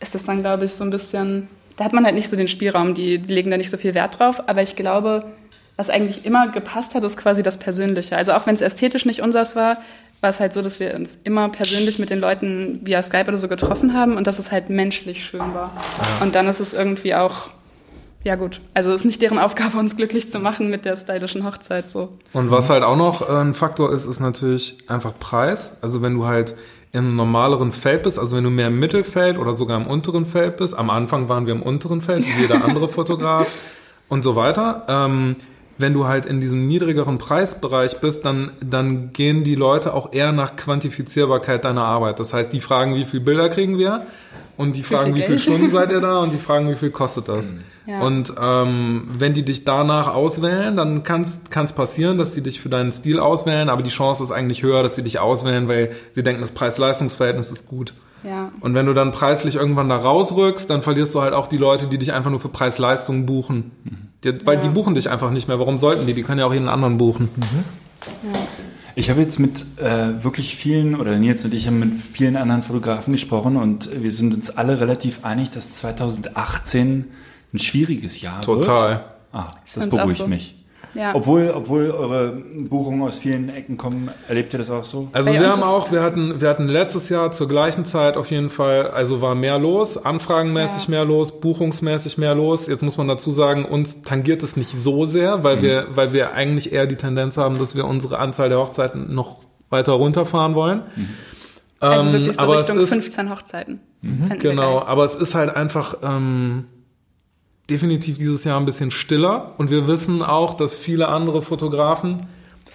ist das dann, glaube ich, so ein bisschen... Da hat man halt nicht so den Spielraum, die legen da nicht so viel Wert drauf. Aber ich glaube, was eigentlich immer gepasst hat, ist quasi das Persönliche. Also auch wenn es ästhetisch nicht unseres war, war es halt so, dass wir uns immer persönlich mit den Leuten via Skype oder so getroffen haben und dass es halt menschlich schön war. Ja. Und dann ist es irgendwie auch, ja gut, also es ist nicht deren Aufgabe, uns glücklich zu machen mit der stylischen Hochzeit. So. Und was halt auch noch ein Faktor ist, ist natürlich einfach Preis. Also wenn du halt im normaleren Feld bist, also wenn du mehr im Mittelfeld oder sogar im unteren Feld bist, am Anfang waren wir im unteren Feld, wie jeder andere Fotograf und so weiter, ähm, wenn du halt in diesem niedrigeren Preisbereich bist, dann, dann gehen die Leute auch eher nach Quantifizierbarkeit deiner Arbeit. Das heißt, die fragen, wie viele Bilder kriegen wir? Und die fragen, wie viele Stunden seid ihr da? Und die fragen, wie viel kostet das? Ja. Und ähm, wenn die dich danach auswählen, dann kann es passieren, dass die dich für deinen Stil auswählen. Aber die Chance ist eigentlich höher, dass sie dich auswählen, weil sie denken, das Preis-Leistungs-Verhältnis ist gut. Ja. Und wenn du dann preislich irgendwann da rausrückst, dann verlierst du halt auch die Leute, die dich einfach nur für Preis-Leistung buchen. Mhm. Die, weil ja. die buchen dich einfach nicht mehr. Warum sollten die? Die können ja auch jeden anderen buchen. Mhm. Ja. Ich habe jetzt mit äh, wirklich vielen, oder Nils und ich haben mit vielen anderen Fotografen gesprochen und wir sind uns alle relativ einig, dass zwanzig achtzehn ein schwieriges Jahr Total. wird. Total. Ah, das, das beruhigt so. mich. Ja. Obwohl, obwohl eure Buchungen aus vielen Ecken kommen, erlebt ihr das auch so? Also wir haben auch, wir hatten, wir hatten letztes Jahr zur gleichen Zeit auf jeden Fall, also war mehr los, anfragenmäßig ja. mehr los, buchungsmäßig mehr los. Jetzt muss man dazu sagen, uns tangiert es nicht so sehr, weil mhm. wir, weil wir eigentlich eher die Tendenz haben, dass wir unsere Anzahl der Hochzeiten noch weiter runterfahren wollen. Mhm. Also ähm, wirklich so aber Richtung ist, fünfzehn Hochzeiten. Mhm. Genau, aber es ist halt einfach... Ähm, definitiv dieses Jahr ein bisschen stiller und wir wissen auch, dass viele andere Fotografen,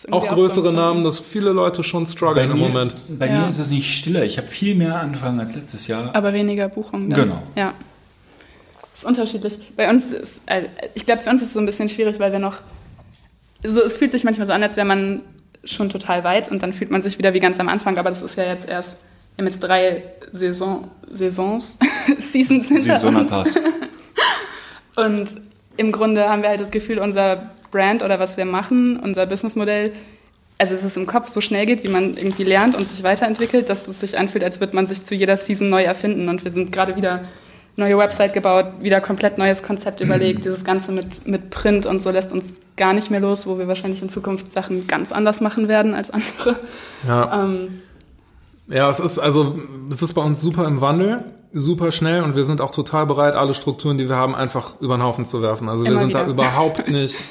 auch größere auch Namen, dass viele Leute schon strugglen also im Moment. Bei ja. mir ist es nicht stiller. Ich habe viel mehr Anfragen als letztes Jahr. Aber weniger Buchungen. Dann. Genau. Ja. Das ist unterschiedlich. Bei uns ist, also ich glaube, für uns ist es so ein bisschen schwierig, weil wir noch, so, es fühlt sich manchmal so an, als wäre man schon total weit und dann fühlt man sich wieder wie ganz am Anfang, aber das ist ja jetzt erst, wir haben jetzt drei Saison, Saisons, Seasons hinter uns. Und im Grunde haben wir halt das Gefühl, unser Brand oder was wir machen, unser Businessmodell, also es ist im Kopf so schnell geht, wie man irgendwie lernt und sich weiterentwickelt, dass es sich anfühlt, als würde man sich zu jeder Season neu erfinden. Und wir sind gerade wieder neue Website gebaut, wieder komplett neues Konzept überlegt. Dieses Ganze mit, mit Print und so lässt uns gar nicht mehr los, wo wir wahrscheinlich in Zukunft Sachen ganz anders machen werden als andere. Ja, ähm, ja es ist also es ist bei uns super im Wandel. Super schnell und wir sind auch total bereit, alle Strukturen, die wir haben, einfach über den Haufen zu werfen. Also Immer wir sind wieder. da überhaupt nicht,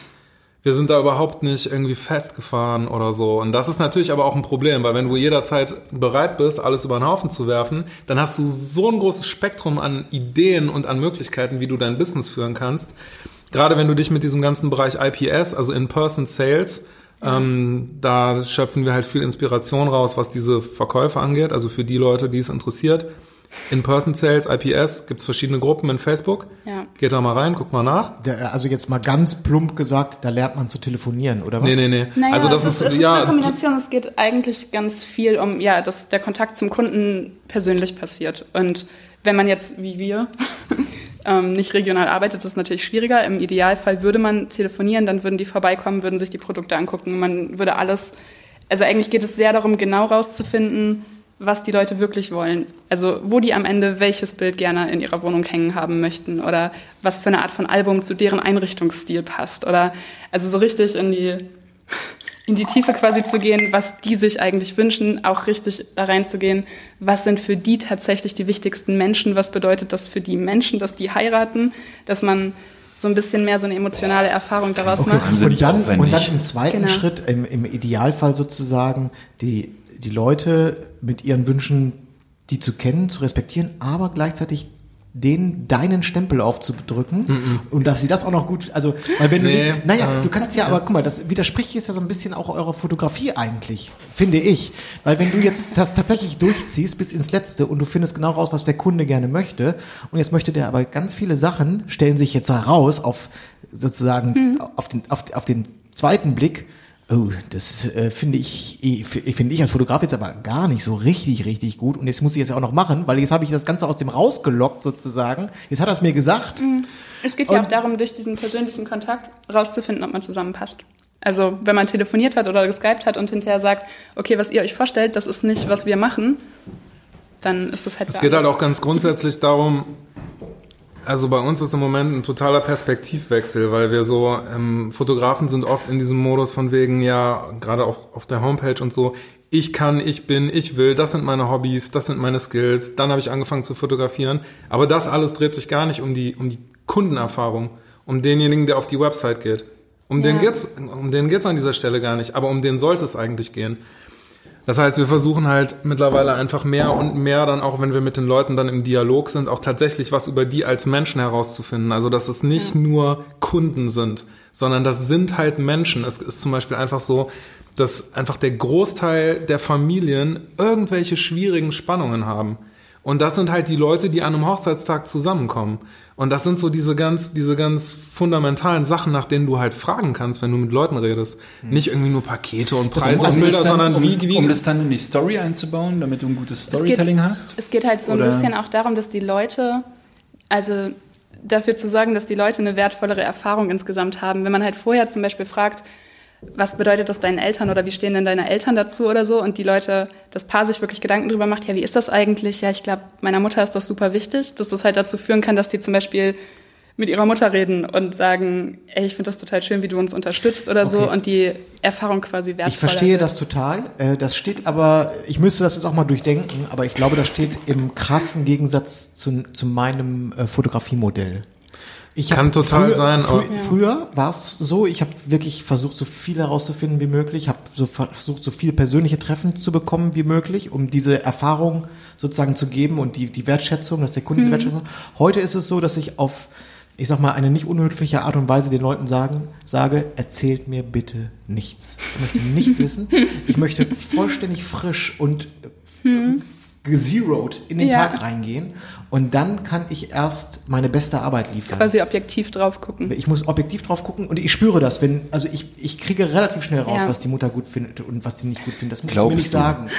wir sind da überhaupt nicht irgendwie festgefahren oder so. Und das ist natürlich aber auch ein Problem, weil wenn du jederzeit bereit bist, alles über den Haufen zu werfen, dann hast du so ein großes Spektrum an Ideen und an Möglichkeiten, wie du dein Business führen kannst. Gerade wenn du dich mit diesem ganzen Bereich I P S, also In-Person-Sales, Ähm, da schöpfen wir halt viel Inspiration raus, was diese Verkäufe angeht, also für die Leute, die es interessiert. In-Person-Sales, I P S, gibt's verschiedene Gruppen in Facebook. Ja. Geht da mal rein, guckt mal nach. Der, also jetzt mal ganz plump gesagt, da lernt man zu telefonieren, oder was? Nee, nee, nee. Naja, also das es ist, ist, es ja, ist eine Kombination. Es geht eigentlich ganz viel um, ja, dass der Kontakt zum Kunden persönlich passiert. Und wenn man jetzt, wie wir, ähm, nicht regional arbeitet, ist es natürlich schwieriger. Im Idealfall würde man telefonieren, dann würden die vorbeikommen, würden sich die Produkte angucken. Man würde alles, also eigentlich geht es sehr darum, genau rauszufinden, was die Leute wirklich wollen. Also wo die am Ende welches Bild gerne in ihrer Wohnung hängen haben möchten oder was für eine Art von Album zu deren Einrichtungsstil passt. Oder also so richtig in die, in die Tiefe quasi zu gehen, was die sich eigentlich wünschen, auch richtig da reinzugehen. Was sind für die tatsächlich die wichtigsten Menschen? Was bedeutet das für die Menschen, dass die heiraten? Dass man so ein bisschen mehr so eine emotionale Erfahrung daraus okay, macht. Und dann, und dann im zweiten genau. Schritt, im, im Idealfall sozusagen, die die Leute mit ihren Wünschen, die zu kennen, zu respektieren, aber gleichzeitig denen deinen Stempel aufzudrücken Mm-mm. und dass sie das auch noch gut, also, weil wenn nee, du, die, naja, äh, du kannst ja, aber guck mal, das widerspricht jetzt ja so ein bisschen auch eurer Fotografie eigentlich, finde ich, weil wenn du jetzt das tatsächlich durchziehst bis ins Letzte und du findest genau raus, was der Kunde gerne möchte und jetzt möchte der aber ganz viele Sachen, stellen sich jetzt heraus auf sozusagen, hm. auf den, auf, auf den zweiten Blick, oh, das äh, finde ich, ich finde ich als Fotograf jetzt aber gar nicht so richtig, richtig gut. Und jetzt muss ich das ja auch noch machen, weil jetzt habe ich das Ganze aus dem rausgelockt sozusagen. Jetzt hat er es mir gesagt. Mhm. Es geht ja auch darum, durch diesen persönlichen Kontakt rauszufinden, ob man zusammenpasst. Also wenn man telefoniert hat oder geskypt hat und hinterher sagt, okay, was ihr euch vorstellt, das ist nicht, was wir machen, dann ist das halt Es geht anders. Halt auch ganz grundsätzlich darum, also bei uns ist im Moment ein totaler Perspektivwechsel, weil wir so, ähm, Fotografen sind oft in diesem Modus von wegen, ja, gerade auf, auf der Homepage und so, ich kann, ich bin, ich will, das sind meine Hobbys, das sind meine Skills, dann habe ich angefangen zu fotografieren. Aber das alles dreht sich gar nicht um die, um die Kundenerfahrung, um denjenigen, der auf die Website geht. Um ja. den geht's, um den geht's an dieser Stelle gar nicht, aber um den sollte es eigentlich gehen. Das heißt, wir versuchen halt mittlerweile einfach mehr und mehr dann auch, wenn wir mit den Leuten dann im Dialog sind, auch tatsächlich was über die als Menschen herauszufinden. Also, dass es nicht nur Kunden sind, sondern das sind halt Menschen. Es ist zum Beispiel einfach so, dass einfach der Großteil der Familien irgendwelche schwierigen Spannungen haben. Und das sind halt die Leute, die an einem Hochzeitstag zusammenkommen. Und das sind so diese ganz, diese ganz fundamentalen Sachen, nach denen du halt fragen kannst, wenn du mit Leuten redest. Hm. Nicht irgendwie nur Pakete und Preise und Bilder, dann, sondern um, wie, wie... Um das dann in die Story einzubauen, damit du ein gutes Storytelling es geht, hast? Es geht halt so Oder? ein bisschen auch darum, dass die Leute, also dafür zu sorgen, dass die Leute eine wertvollere Erfahrung insgesamt haben. Wenn man halt vorher zum Beispiel fragt, was bedeutet das deinen Eltern oder wie stehen denn deine Eltern dazu oder so? Und die Leute, das Paar sich wirklich Gedanken drüber macht, ja, wie ist das eigentlich? Ja, ich glaube, meiner Mutter ist das super wichtig, dass das halt dazu führen kann, dass die zum Beispiel mit ihrer Mutter reden und sagen, ey, ich finde das total schön, wie du uns unterstützt oder okay. so und die Erfahrung quasi wertvoller. Ich verstehe das total. Das steht aber, ich müsste das jetzt auch mal durchdenken, aber ich glaube, das steht im krassen Gegensatz zu, zu meinem Fotografiemodell. Ich Kann total früher, sein. Frü- ja. Früher war es so, ich habe wirklich versucht, so viel herauszufinden wie möglich, habe so versucht, so viele persönliche Treffen zu bekommen wie möglich, um diese Erfahrung sozusagen zu geben und die, die Wertschätzung, dass der Kunde mhm. die Wertschätzung hat. Heute ist es so, dass ich auf, ich sag mal, eine nicht unhöfliche Art und Weise den Leuten sagen, sage, erzählt mir bitte nichts. Ich möchte nichts wissen. Ich möchte vollständig frisch und mhm. gezeroed in den ja. Tag reingehen und dann kann ich erst meine beste Arbeit liefern. Quasi objektiv drauf gucken. Ich muss objektiv drauf gucken und ich spüre das, wenn, also ich, ich kriege relativ schnell raus, ja. was die Mutter gut findet und was sie nicht gut findet. Das muss Glaubst ich mir nicht du? sagen.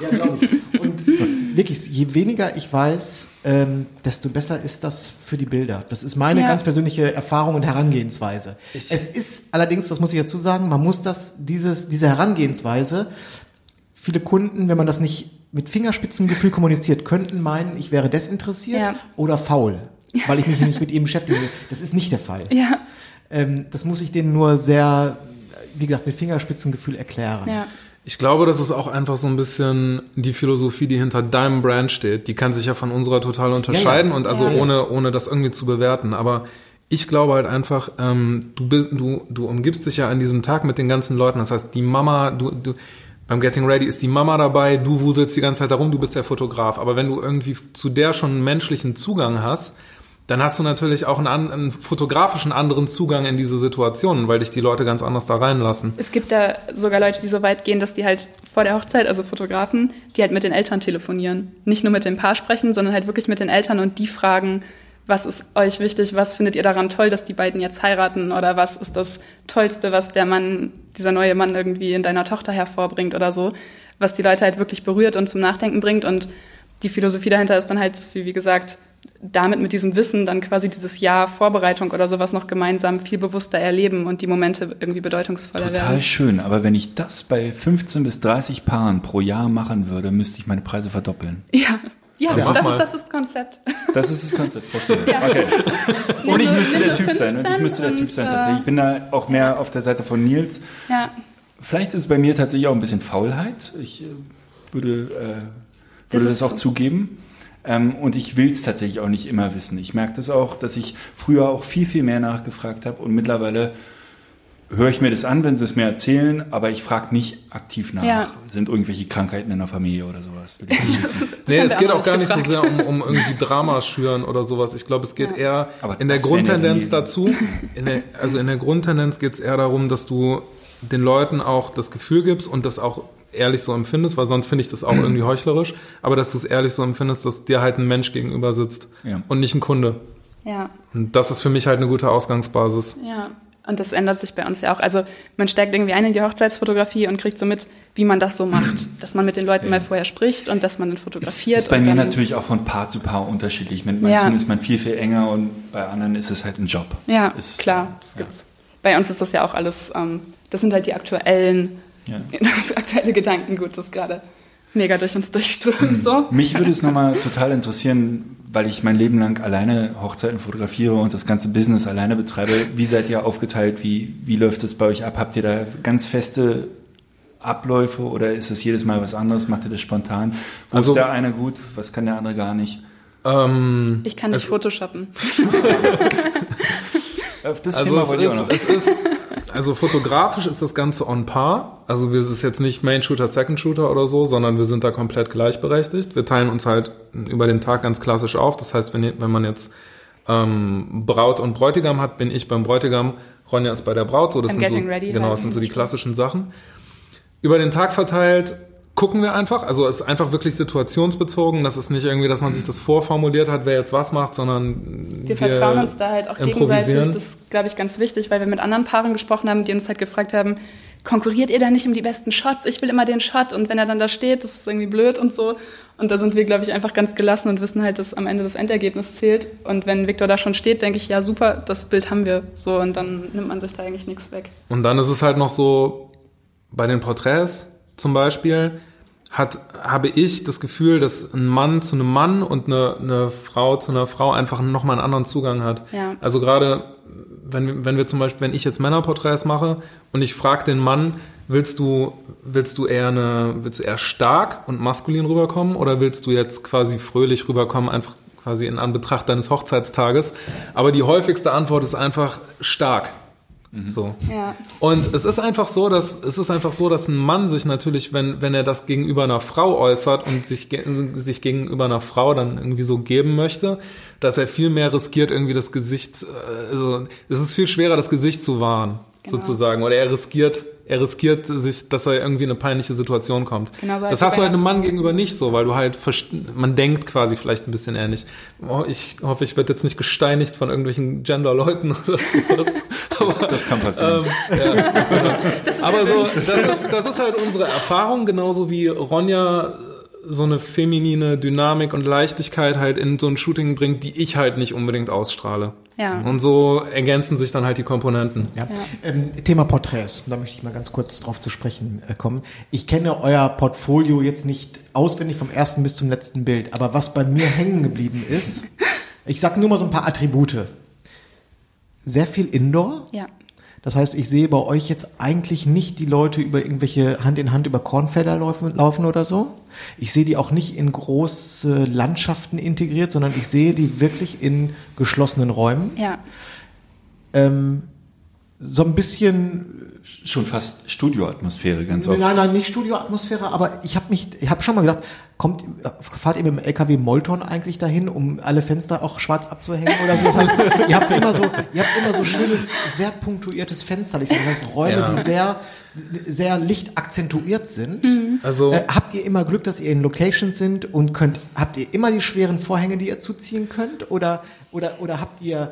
Ja, glaube ich. Und wirklich, je weniger ich weiß, ähm, desto besser ist das für die Bilder. Das ist meine ja. ganz persönliche Erfahrung und Herangehensweise. Ich es ist allerdings, was muss ich dazu sagen, man muss das, dieses, diese Herangehensweise, viele Kunden, wenn man das nicht mit Fingerspitzengefühl kommuniziert, könnten meinen, ich wäre desinteressiert ja. oder faul, weil ich mich nicht mit ihm beschäftige. Das ist nicht der Fall. Ja. Ähm, das muss ich denen nur sehr, wie gesagt, mit Fingerspitzengefühl erklären. Ja. Ich glaube, das ist auch einfach so ein bisschen die Philosophie, die hinter deinem Brand steht. Die kann sich ja von unserer total unterscheiden ja, ja. und also ja, ja. ohne ohne das irgendwie zu bewerten. Aber ich glaube halt einfach, ähm, du, du, du umgibst dich ja an diesem Tag mit den ganzen Leuten. Das heißt, die Mama, du... du beim Getting Ready ist die Mama dabei, du wuselst die ganze Zeit darum, du bist der Fotograf. Aber wenn du irgendwie zu der schon einen menschlichen Zugang hast, dann hast du natürlich auch einen, einen fotografischen anderen Zugang in diese Situationen, weil dich die Leute ganz anders da reinlassen. Es gibt da sogar Leute, die so weit gehen, dass die halt vor der Hochzeit, also Fotografen, die halt mit den Eltern telefonieren. Nicht nur mit dem Paar sprechen, sondern halt wirklich mit den Eltern und die fragen, was ist euch wichtig, was findet ihr daran toll, dass die beiden jetzt heiraten oder was ist das Tollste, was der Mann, dieser neue Mann irgendwie in deiner Tochter hervorbringt oder so, was die Leute halt wirklich berührt und zum Nachdenken bringt und die Philosophie dahinter ist dann halt, dass sie, wie gesagt, damit mit diesem Wissen dann quasi dieses Jahr Vorbereitung oder sowas noch gemeinsam viel bewusster erleben und die Momente irgendwie bedeutungsvoller total werden. Total schön, aber wenn ich das bei fünfzehn bis dreißig Paaren pro Jahr machen würde, müsste ich meine Preise verdoppeln. Ja. Ja, das, das, ist, das ist das Konzept. Das ist das Konzept, verstehe. Ja. Okay. Und ich müsste der Typ sein. Und ich müsste der Typ sein tatsächlich. Ich bin da auch mehr auf der Seite von Nils. Ja. Vielleicht ist es bei mir tatsächlich auch ein bisschen Faulheit. Ich äh, würde, äh, würde das, das auch so. zugeben. Ähm, und ich will es tatsächlich auch nicht immer wissen. Ich merke das auch, dass ich früher auch viel, viel mehr nachgefragt habe. Und mittlerweile höre ich mir das an, wenn sie es mir erzählen, aber ich frage nicht aktiv nach, ja. sind irgendwelche Krankheiten in der Familie oder sowas. Will ich nicht wissen. Nee, es geht auch gar nicht gefragt. so sehr um, um irgendwie Drama schüren oder sowas. Ich glaube, es geht ja. eher aber in der Grundtendenz dazu, in der, also in der Grundtendenz geht es eher darum, dass du den Leuten auch das Gefühl gibst und das auch ehrlich so empfindest, weil sonst finde ich das auch irgendwie heuchlerisch, aber dass du es ehrlich so empfindest, dass dir halt ein Mensch gegenüber sitzt ja. und nicht ein Kunde. Ja. Und das ist für mich halt eine gute Ausgangsbasis. Ja. Und das ändert sich bei uns ja auch. Also man steigt irgendwie ein in die Hochzeitsfotografie und kriegt so mit, wie man das so macht. Dass man mit den Leuten ja. mal vorher spricht und dass man dann fotografiert. Das ist bei mir natürlich auch von Paar zu Paar unterschiedlich. Mit manchen ja. ist man viel, viel enger und bei anderen ist es halt ein Job. Ja, ist, klar, das ja. gibt's. Bei uns ist das ja auch alles, ähm, das sind halt die aktuellen, ja. das aktuelle Gedankengut, das gerade mega durch uns durchströmt. So. Mich würde es nochmal total interessieren, weil ich mein Leben lang alleine Hochzeiten fotografiere und das ganze Business alleine betreibe. Wie seid ihr aufgeteilt? Wie, wie läuft das bei euch ab? Habt ihr da ganz feste Abläufe oder ist das jedes Mal was anderes? Macht ihr das spontan? Wo also, ist der eine gut? Was kann der andere gar nicht? Ähm, ich kann nicht photoshoppen. Auf das also Thema wollte ich auch noch. Es ist, Also fotografisch ist das Ganze on par. Also es ist jetzt nicht Main Shooter, Second Shooter oder so, sondern wir sind da komplett gleichberechtigt. Wir teilen uns halt über den Tag ganz klassisch auf. Das heißt, wenn, wenn man jetzt ähm, Braut und Bräutigam hat, bin ich beim Bräutigam, Ronja ist bei der Braut. So, das sind so, ready, genau, das sind so die klassischen Sachen. Über den Tag verteilt gucken wir einfach. Also es ist einfach wirklich situationsbezogen. Das ist nicht irgendwie, dass man sich das vorformuliert hat, wer jetzt was macht, sondern wir, wir vertrauen uns da halt auch gegenseitig. Das ist, glaube ich, ganz wichtig, weil wir mit anderen Paaren gesprochen haben, die uns halt gefragt haben, konkurriert ihr da nicht um die besten Shots? Ich will immer den Shot. Und wenn er dann da steht, das ist irgendwie blöd und so. Und da sind wir, glaube ich, einfach ganz gelassen und wissen halt, dass am Ende das Endergebnis zählt. Und wenn Victor da schon steht, denke ich, ja super, das Bild haben wir. So, und dann nimmt man sich da eigentlich nichts weg. Und dann ist es halt noch so, bei den Porträts zum Beispiel hat, habe ich das Gefühl, dass ein Mann zu einem Mann und eine, eine Frau zu einer Frau einfach nochmal einen anderen Zugang hat. Ja. Also gerade, wenn, wenn wir zum Beispiel, wenn ich jetzt Männerporträts mache und ich frage den Mann, willst du, willst du eher eine, willst du eher stark und maskulin rüberkommen oder willst du jetzt quasi fröhlich rüberkommen, einfach quasi in Anbetracht deines Hochzeitstages? Aber die häufigste Antwort ist einfach stark. So. Ja. Und es ist einfach so, dass es ist einfach so, dass ein Mann sich natürlich, wenn wenn er das gegenüber einer Frau äußert und sich sich gegenüber einer Frau dann irgendwie so geben möchte, dass er viel mehr riskiert, irgendwie das Gesicht, also es ist viel schwerer, das Gesicht zu wahren, genau, sozusagen, oder er riskiert er riskiert sich, dass er irgendwie in eine peinliche Situation kommt. Genau so, das hast du halt einem Mann gegenüber nicht so, weil du halt, man denkt quasi vielleicht ein bisschen ähnlich. Oh, ich hoffe, ich werde jetzt nicht gesteinigt von irgendwelchen Gender-Leuten oder sowas. Das, das kann passieren. Ähm, ja. das Aber so, das ist, das ist halt unsere Erfahrung, genauso wie Ronja so eine feminine Dynamik und Leichtigkeit halt in so ein Shooting bringt, die ich halt nicht unbedingt ausstrahle. Ja. Und so ergänzen sich dann halt die Komponenten. Ja. Ja. Ähm, Thema Porträts, da möchte ich mal ganz kurz drauf zu sprechen äh, kommen. Ich kenne euer Portfolio jetzt nicht auswendig vom ersten bis zum letzten Bild, aber was bei mir hängen geblieben ist, ich sag nur mal so ein paar Attribute. Sehr viel Indoor. Ja. Das heißt, ich sehe bei euch jetzt eigentlich nicht die Leute über irgendwelche Hand in Hand über Kornfelder laufen, laufen oder so. Ich sehe die auch nicht in große Landschaften integriert, sondern ich sehe die wirklich in geschlossenen Räumen. Ja. Ähm, so ein bisschen... Schon fast Studioatmosphäre ganz oft. Nein, nein, nicht Studioatmosphäre, aber ich habe mich, ich habe schon mal gedacht, kommt, fahrt ihr mit dem L K W Molton eigentlich dahin, um alle Fenster auch schwarz abzuhängen oder so? Das heißt, ihr habt immer so, ihr habt immer so schönes, sehr punktuiertes Fensterlicht. Das heißt, Räume, ja, die sehr, sehr lichtakzentuiert sind. Mhm. Also äh, habt ihr immer Glück, dass ihr in Locations sind und könnt, habt ihr immer die schweren Vorhänge, die ihr zuziehen könnt, oder, oder, oder habt ihr,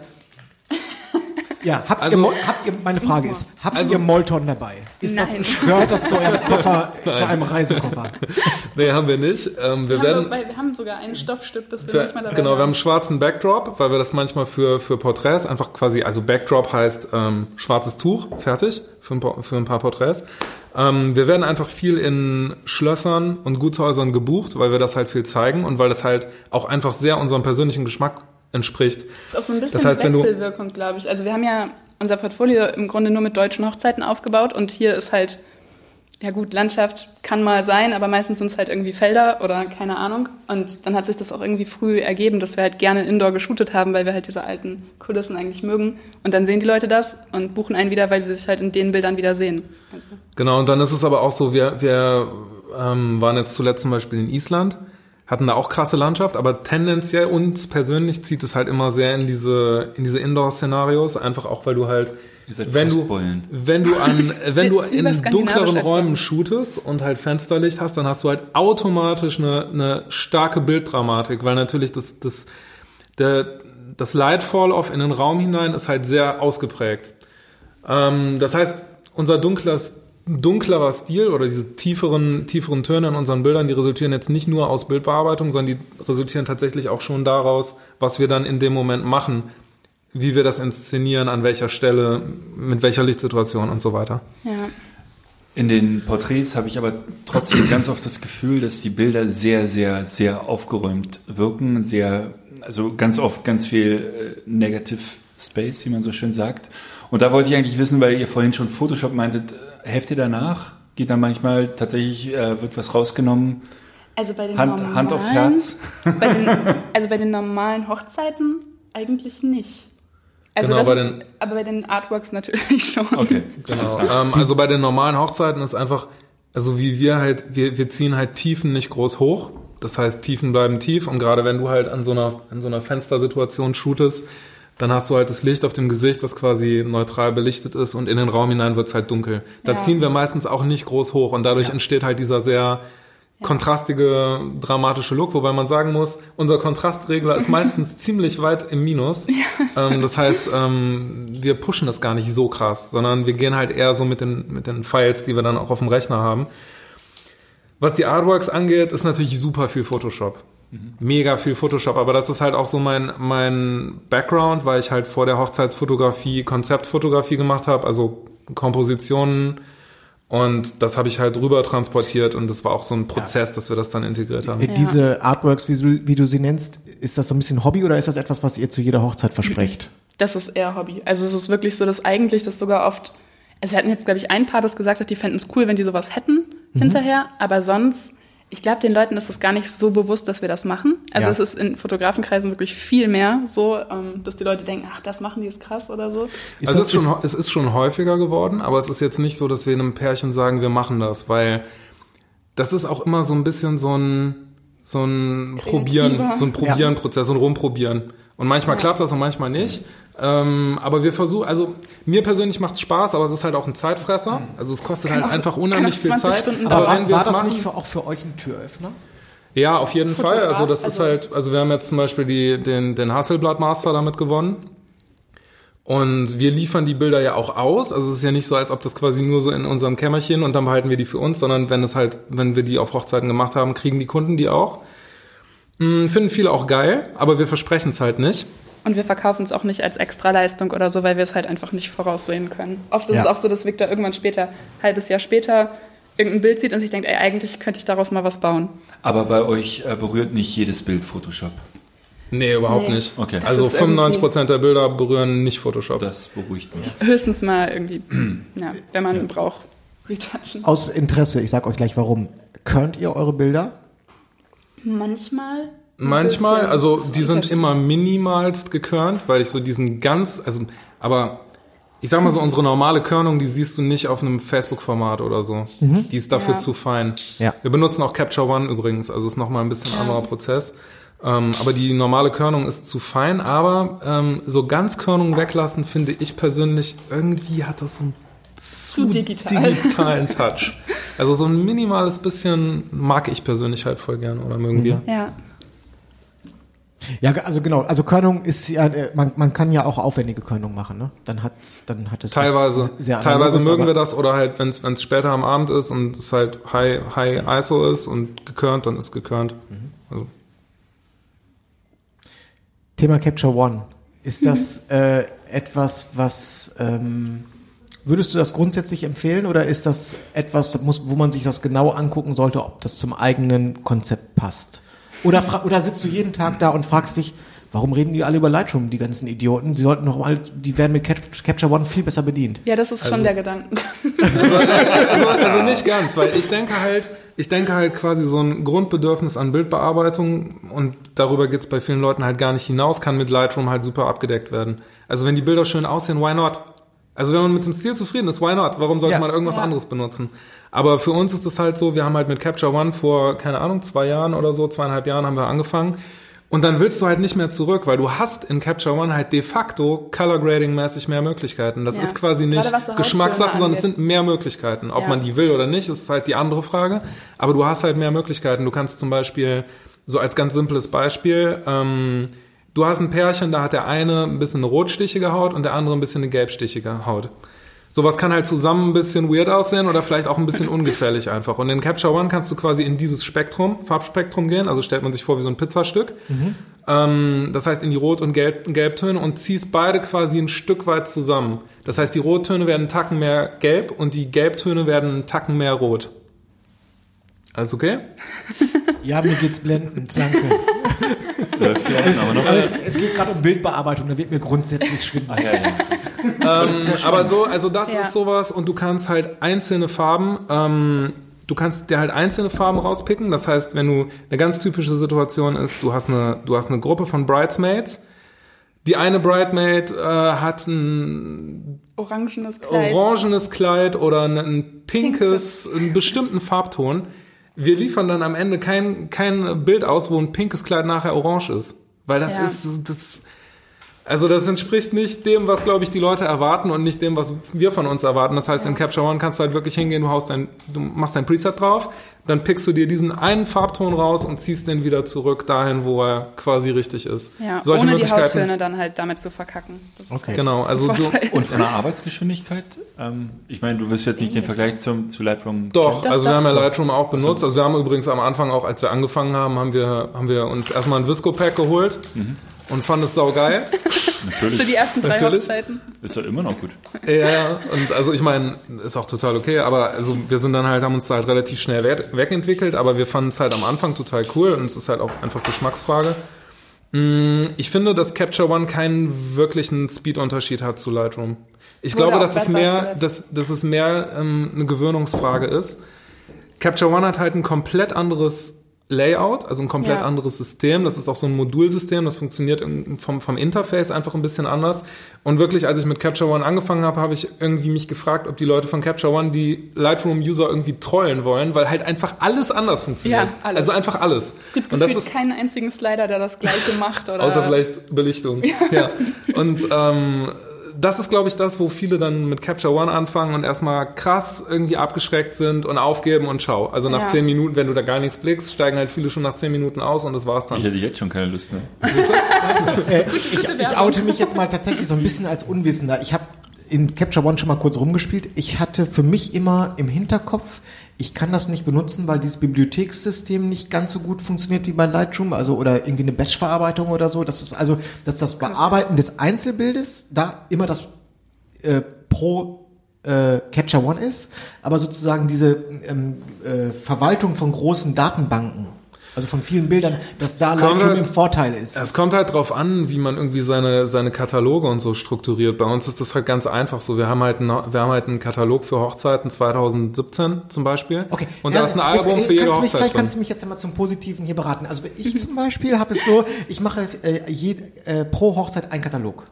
ja, habt, also, ihr, habt ihr, meine Frage ist, habt also, ihr Molton dabei? Ist das, gehört das zu eurem Koffer, zu einem Reisekoffer? Nee, haben wir nicht. Ähm, wir, wir, werden, haben, weil wir haben sogar ein Stoffstück, das wir für, nicht mal dabei Genau, haben. Wir haben einen schwarzen Backdrop, weil wir das manchmal für, für Porträts einfach quasi, also Backdrop heißt ähm, schwarzes Tuch, fertig, für ein, für ein paar Porträts. Ähm, wir werden einfach viel in Schlössern und Gutshäusern gebucht, weil wir das halt viel zeigen und weil das halt auch einfach sehr unserem persönlichen Geschmack entspricht. Das ist auch so ein bisschen das heißt, Wechselwirkung, glaube ich. Also wir haben ja unser Portfolio im Grunde nur mit deutschen Hochzeiten aufgebaut und hier ist halt, ja gut, Landschaft kann mal sein, aber meistens sind es halt irgendwie Felder oder keine Ahnung. Und dann hat sich das auch irgendwie früh ergeben, dass wir halt gerne Indoor geshootet haben, weil wir halt diese alten Kulissen eigentlich mögen. Und dann sehen die Leute das und buchen einen wieder, weil sie sich halt in den Bildern wieder sehen. Also. Genau, und dann ist es aber auch so, wir, wir ähm, waren jetzt zuletzt zum Beispiel in Island, hatten da auch krasse Landschaft, aber tendenziell uns persönlich zieht es halt immer sehr in diese in diese Indoor-Szenarios, einfach auch, weil du halt, wenn du, wenn du an wenn du in dunkleren Räumen shootest und halt Fensterlicht hast, dann hast du halt automatisch eine, eine starke Bilddramatik, weil natürlich das das der, das Light Fall-off in den Raum hinein ist halt sehr ausgeprägt. Ähm, das heißt, unser dunkles dunklerer Stil oder diese tieferen, tieferen Töne in unseren Bildern, die resultieren jetzt nicht nur aus Bildbearbeitung, sondern die resultieren tatsächlich auch schon daraus, was wir dann in dem Moment machen, wie wir das inszenieren, an welcher Stelle, mit welcher Lichtsituation und so weiter. Ja. In den Porträts habe ich aber trotzdem ganz oft das Gefühl, dass die Bilder sehr, sehr, sehr aufgeräumt wirken, sehr, also ganz oft ganz viel äh, Negative Space, wie man so schön sagt. Und da wollte ich eigentlich wissen, weil ihr vorhin schon Photoshop meintet, Hälfte danach geht dann manchmal tatsächlich, äh, wird was rausgenommen, also bei den Hand, normalen, Hand aufs Herz. Bei den, also bei den normalen Hochzeiten eigentlich nicht. Also genau, das bei ist, den, aber bei den Artworks natürlich schon. Okay, genau. Ähm, also bei den normalen Hochzeiten ist einfach, also wie wir halt, wir, wir ziehen halt Tiefen nicht groß hoch. Das heißt, Tiefen bleiben tief. Und gerade wenn du halt an so einer, an so einer Fenstersituation shootest, dann hast du halt das Licht auf dem Gesicht, was quasi neutral belichtet ist, und in den Raum hinein wird's halt dunkel. Da ja. ziehen wir meistens auch nicht groß hoch, und dadurch ja. entsteht halt dieser sehr kontrastige, dramatische Look, wobei man sagen muss, unser Kontrastregler ist meistens ziemlich weit im Minus. Ja. Ähm, das heißt, ähm, wir pushen das gar nicht so krass, sondern wir gehen halt eher so mit den, mit den Files, die wir dann auch auf dem Rechner haben. Was die Artworks angeht, ist natürlich super viel Photoshop. Mhm. Mega viel Photoshop, aber das ist halt auch so mein, mein Background, weil ich halt vor der Hochzeitsfotografie Konzeptfotografie gemacht habe, also Kompositionen. Und das habe ich halt rüber transportiert, und das war auch so ein Prozess, ja. dass wir das dann integriert haben. Diese Artworks, wie du, wie du sie nennst, ist das so ein bisschen Hobby, oder ist das etwas, was ihr zu jeder Hochzeit versprecht? Das ist eher Hobby. Also es ist wirklich so, dass eigentlich das sogar oft, also wir hatten jetzt, glaube ich, ein Paar, das gesagt hat, die fänden es cool, wenn die sowas hätten mhm. hinterher, aber sonst, ich glaube, den Leuten ist das gar nicht so bewusst, dass wir das machen. Also ja. es ist in Fotografenkreisen wirklich viel mehr so, dass die Leute denken, ach, das machen die, ist krass oder so. Also es ist schon, es ist schon häufiger geworden, aber es ist jetzt nicht so, dass wir einem Pärchen sagen, wir machen das, weil das ist auch immer so ein bisschen so ein, so ein Probieren, so ein Probieren-Prozess, so ein Rumprobieren. Und manchmal ja. klappt das und manchmal nicht. Ähm, aber wir versuchen, also mir persönlich macht es Spaß, aber es ist halt auch ein Zeitfresser. Also es kostet kann halt auch, einfach unheimlich viel Zeit. Stunden aber war, wenn war das machen, nicht für, auch für euch ein Türöffner? Ja, auf jeden Fotograf, Fall. Also das also ist halt, also wir haben jetzt zum Beispiel die, den, den Hasselblad Master damit gewonnen. Und wir liefern die Bilder ja auch aus. Also es ist ja nicht so, als ob das quasi nur so in unserem Kämmerchen und dann behalten wir die für uns, sondern wenn es halt, wenn wir die auf Hochzeiten gemacht haben, kriegen die Kunden die auch. Hm, finden viele auch geil, aber wir versprechen es halt nicht. Und wir verkaufen es auch nicht als Extraleistung oder so, weil wir es halt einfach nicht voraussehen können. Oft ist ja. es auch so, dass Victor irgendwann später, ein halbes Jahr später, irgendein Bild sieht und sich denkt, ey, eigentlich könnte ich daraus mal was bauen. Aber bei euch äh, berührt nicht jedes Bild Photoshop? Nee, überhaupt nee. nicht. Okay. Also fünfundneunzig Prozent der Bilder berühren nicht Photoshop. Das beruhigt mich. Höchstens mal irgendwie, ja, wenn man ja. braucht. Retouchen. Aus Interesse, ich sag euch gleich warum. Könnt ihr eure Bilder? Manchmal. Manchmal, also die sind immer minimalst gekörnt, weil ich so diesen ganz, also, aber ich sag mal so, unsere normale Körnung, die siehst du nicht auf einem Facebook-Format oder so. Mhm. Die ist dafür ja. zu fein. Ja. Wir benutzen auch Capture One übrigens, also ist nochmal ein bisschen ein anderer Prozess. Ähm, aber die normale Körnung ist zu fein, aber ähm, so ganz Körnung weglassen, finde ich persönlich, irgendwie hat das so ein zu digital. digitalen Touch. Also so ein minimales bisschen mag ich persönlich halt voll gerne, oder mögen wir. Ja. Ja, also genau, also Körnung ist ja, man, man kann ja auch aufwendige Körnung machen, ne? Dann hat, dann hat es teilweise, sehr teilweise analoges, mögen wir das, oder halt, wenn es später am Abend ist und es halt High, High I S O ist und gekörnt, dann ist gekörnt. Mhm. Also. Thema Capture One. Ist das mhm. äh, etwas, was... Ähm, würdest du das grundsätzlich empfehlen, oder ist das etwas, wo man sich das genau angucken sollte, ob das zum eigenen Konzept passt? Oder, fra- oder sitzt du jeden Tag da und fragst dich, warum reden die alle über Lightroom, die ganzen Idioten? Die sollten doch mal, die werden mit Cap- Capture One viel besser bedient. Ja, das ist also schon der Gedanke. Also, also, also nicht ganz, weil ich denke halt, ich denke halt quasi so ein Grundbedürfnis an Bildbearbeitung, und darüber geht's bei vielen Leuten halt gar nicht hinaus, kann mit Lightroom halt super abgedeckt werden. Also wenn die Bilder schön aussehen, why not? Also wenn man mit dem Stil zufrieden ist, why not? Warum sollte ja. man irgendwas ja. anderes benutzen? Aber für uns ist das halt so, wir haben halt mit Capture One vor, keine Ahnung, zwei Jahren oder so, zweieinhalb Jahren haben wir angefangen. Und dann willst du halt nicht mehr zurück, weil du hast in Capture One halt de facto Colorgrading-mäßig mehr Möglichkeiten. Das ja. ist quasi nicht Gerade, Geschmackssache, sondern es sind mehr Möglichkeiten. Ob ja. man die will oder nicht, ist halt die andere Frage. Aber du hast halt mehr Möglichkeiten. Du kannst zum Beispiel, so als ganz simples Beispiel, ähm, du hast ein Pärchen, da hat der eine ein bisschen eine rotstichige Haut und der andere ein bisschen eine gelbstichige Haut. Sowas kann halt zusammen ein bisschen weird aussehen oder vielleicht auch ein bisschen ungefährlich einfach. Und in Capture One kannst du quasi in dieses Spektrum, Farbspektrum gehen, also stellt man sich vor wie so ein Pizzastück. Mhm. Ähm, das heißt in die Rot- und Gelb- Gelbtöne, und ziehst beide quasi ein Stück weit zusammen. Das heißt, die Rottöne werden einen Tacken mehr gelb und die Gelbtöne werden einen Tacken mehr rot. Alles okay? Ja, mir geht's blendend, danke. Läuft hier es, noch, ne? es, es geht gerade um Bildbearbeitung, da wird mir grundsätzlich schwindelig. Ja, ja. ähm, aber so, also das ja. ist sowas, und du kannst halt einzelne Farben, ähm, du kannst dir halt einzelne Farben rauspicken. Das heißt, wenn du, eine ganz typische Situation ist, du hast eine, du hast eine Gruppe von Bridesmaids, Die eine Bridemaid äh, hat ein orangenes Kleid, orangenes Kleid oder ein, ein pinkes, pinkes, einen bestimmten Farbton. Wir liefern dann am Ende kein, kein Bild aus, wo ein pinkes Kleid nachher orange ist. Weil das ja. ist... das Also das entspricht nicht dem, was, glaube ich, die Leute erwarten und nicht dem, was wir von uns erwarten. Das heißt, ja. in Capture One kannst du halt wirklich hingehen, du, haust dein, du machst dein Preset drauf, dann pickst du dir diesen einen Farbton raus und ziehst den wieder zurück dahin, wo er quasi richtig ist. Ja, Solche ohne die Hauttöne dann halt damit zu verkacken. Das okay. Halt genau. Also du, und von der Arbeitsgeschwindigkeit? Ähm, ich meine, du wirst jetzt nicht den Vergleich zum, zu Lightroom... Doch, doch also doch, wir haben ja Lightroom auch benutzt. So. Also wir haben übrigens am Anfang auch, als wir angefangen haben, haben wir, haben wir uns erstmal ein Visco-Pack geholt. Mhm. Und fand es saugeil. Natürlich. Für die ersten drei Natürlich. Hochzeiten. Ist ja immer noch gut. Ja, und also ich meine, ist auch total okay, aber also wir sind dann halt, haben uns da halt relativ schnell wegentwickelt, aber wir fanden es halt am Anfang total cool und es ist halt auch einfach Geschmacksfrage. Ich finde, dass Capture One keinen wirklichen Speed-Unterschied hat zu Lightroom. Ich Wurde glaube, dass es mehr, dass, dass es mehr ähm, eine Gewöhnungsfrage ist. Capture One hat halt ein komplett anderes Layout, also ein komplett ja. anderes System. Das ist auch so ein Modulsystem, das funktioniert vom, vom Interface einfach ein bisschen anders. Und wirklich, als ich mit Capture One angefangen habe, habe ich irgendwie mich gefragt, ob die Leute von Capture One die Lightroom-User irgendwie trollen wollen, weil halt einfach alles anders funktioniert. Ja, alles. Also einfach alles. Es gibt und das ist, keinen einzigen Slider, der das Gleiche macht. Oder außer vielleicht Belichtung. Ja. ja. Und ähm, das ist, glaube ich, das, wo viele dann mit Capture One anfangen und erstmal krass irgendwie abgeschreckt sind und aufgeben und schau. Also nach zehn ja. Minuten, wenn du da gar nichts blickst, steigen halt viele schon nach zehn Minuten aus und das war's dann. Ich hätte jetzt schon keine Lust mehr. äh, ich, ich oute mich jetzt mal tatsächlich so ein bisschen als Unwissender. Ich habe in Capture One schon mal kurz rumgespielt. Ich hatte für mich immer im Hinterkopf, ich kann das nicht benutzen, weil dieses Bibliothekssystem nicht ganz so gut funktioniert wie bei Lightroom, also oder irgendwie eine Batch-Verarbeitung oder so. Das ist also, dass das Bearbeiten des Einzelbildes da immer das äh, pro äh, Capture One ist, aber sozusagen diese ähm, äh, Verwaltung von großen Datenbanken, also von vielen Bildern, dass da Lightroom im Vorteil ist. Es kommt halt drauf an, wie man irgendwie seine seine Kataloge und so strukturiert. Bei uns ist das halt ganz einfach so. Wir haben halt einen, wir haben halt einen Katalog für Hochzeiten zwanzig siebzehn zum Beispiel. Okay. Und ja, da ist ein Album jetzt, für jede Hochzeit. Mich, vielleicht kannst du mich jetzt einmal zum Positiven hier beraten. Also ich zum Beispiel habe es so, ich mache äh, je, äh, pro Hochzeit einen Katalog.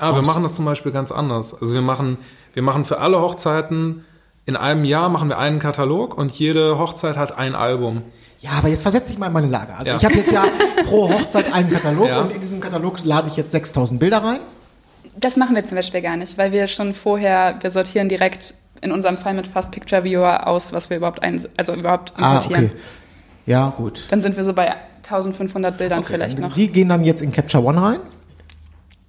Ah, wir machen das zum Beispiel ganz anders. Also wir machen wir machen für alle Hochzeiten in einem Jahr machen wir einen Katalog und jede Hochzeit hat ein Album. Ja, aber jetzt versetze ich mal in meine Lage. Also ja. ich habe jetzt ja pro Hochzeit einen Katalog ja. und in diesem Katalog lade ich jetzt sechstausend Bilder rein. Das machen wir zum Beispiel gar nicht, weil wir schon vorher, wir sortieren direkt in unserem Fall mit Fast Picture Viewer aus, was wir überhaupt ein, also überhaupt importieren. Ah, okay. Ja, gut. Dann sind wir so bei eintausendfünfhundert Bildern okay, vielleicht noch. Die gehen dann jetzt in Capture One rein.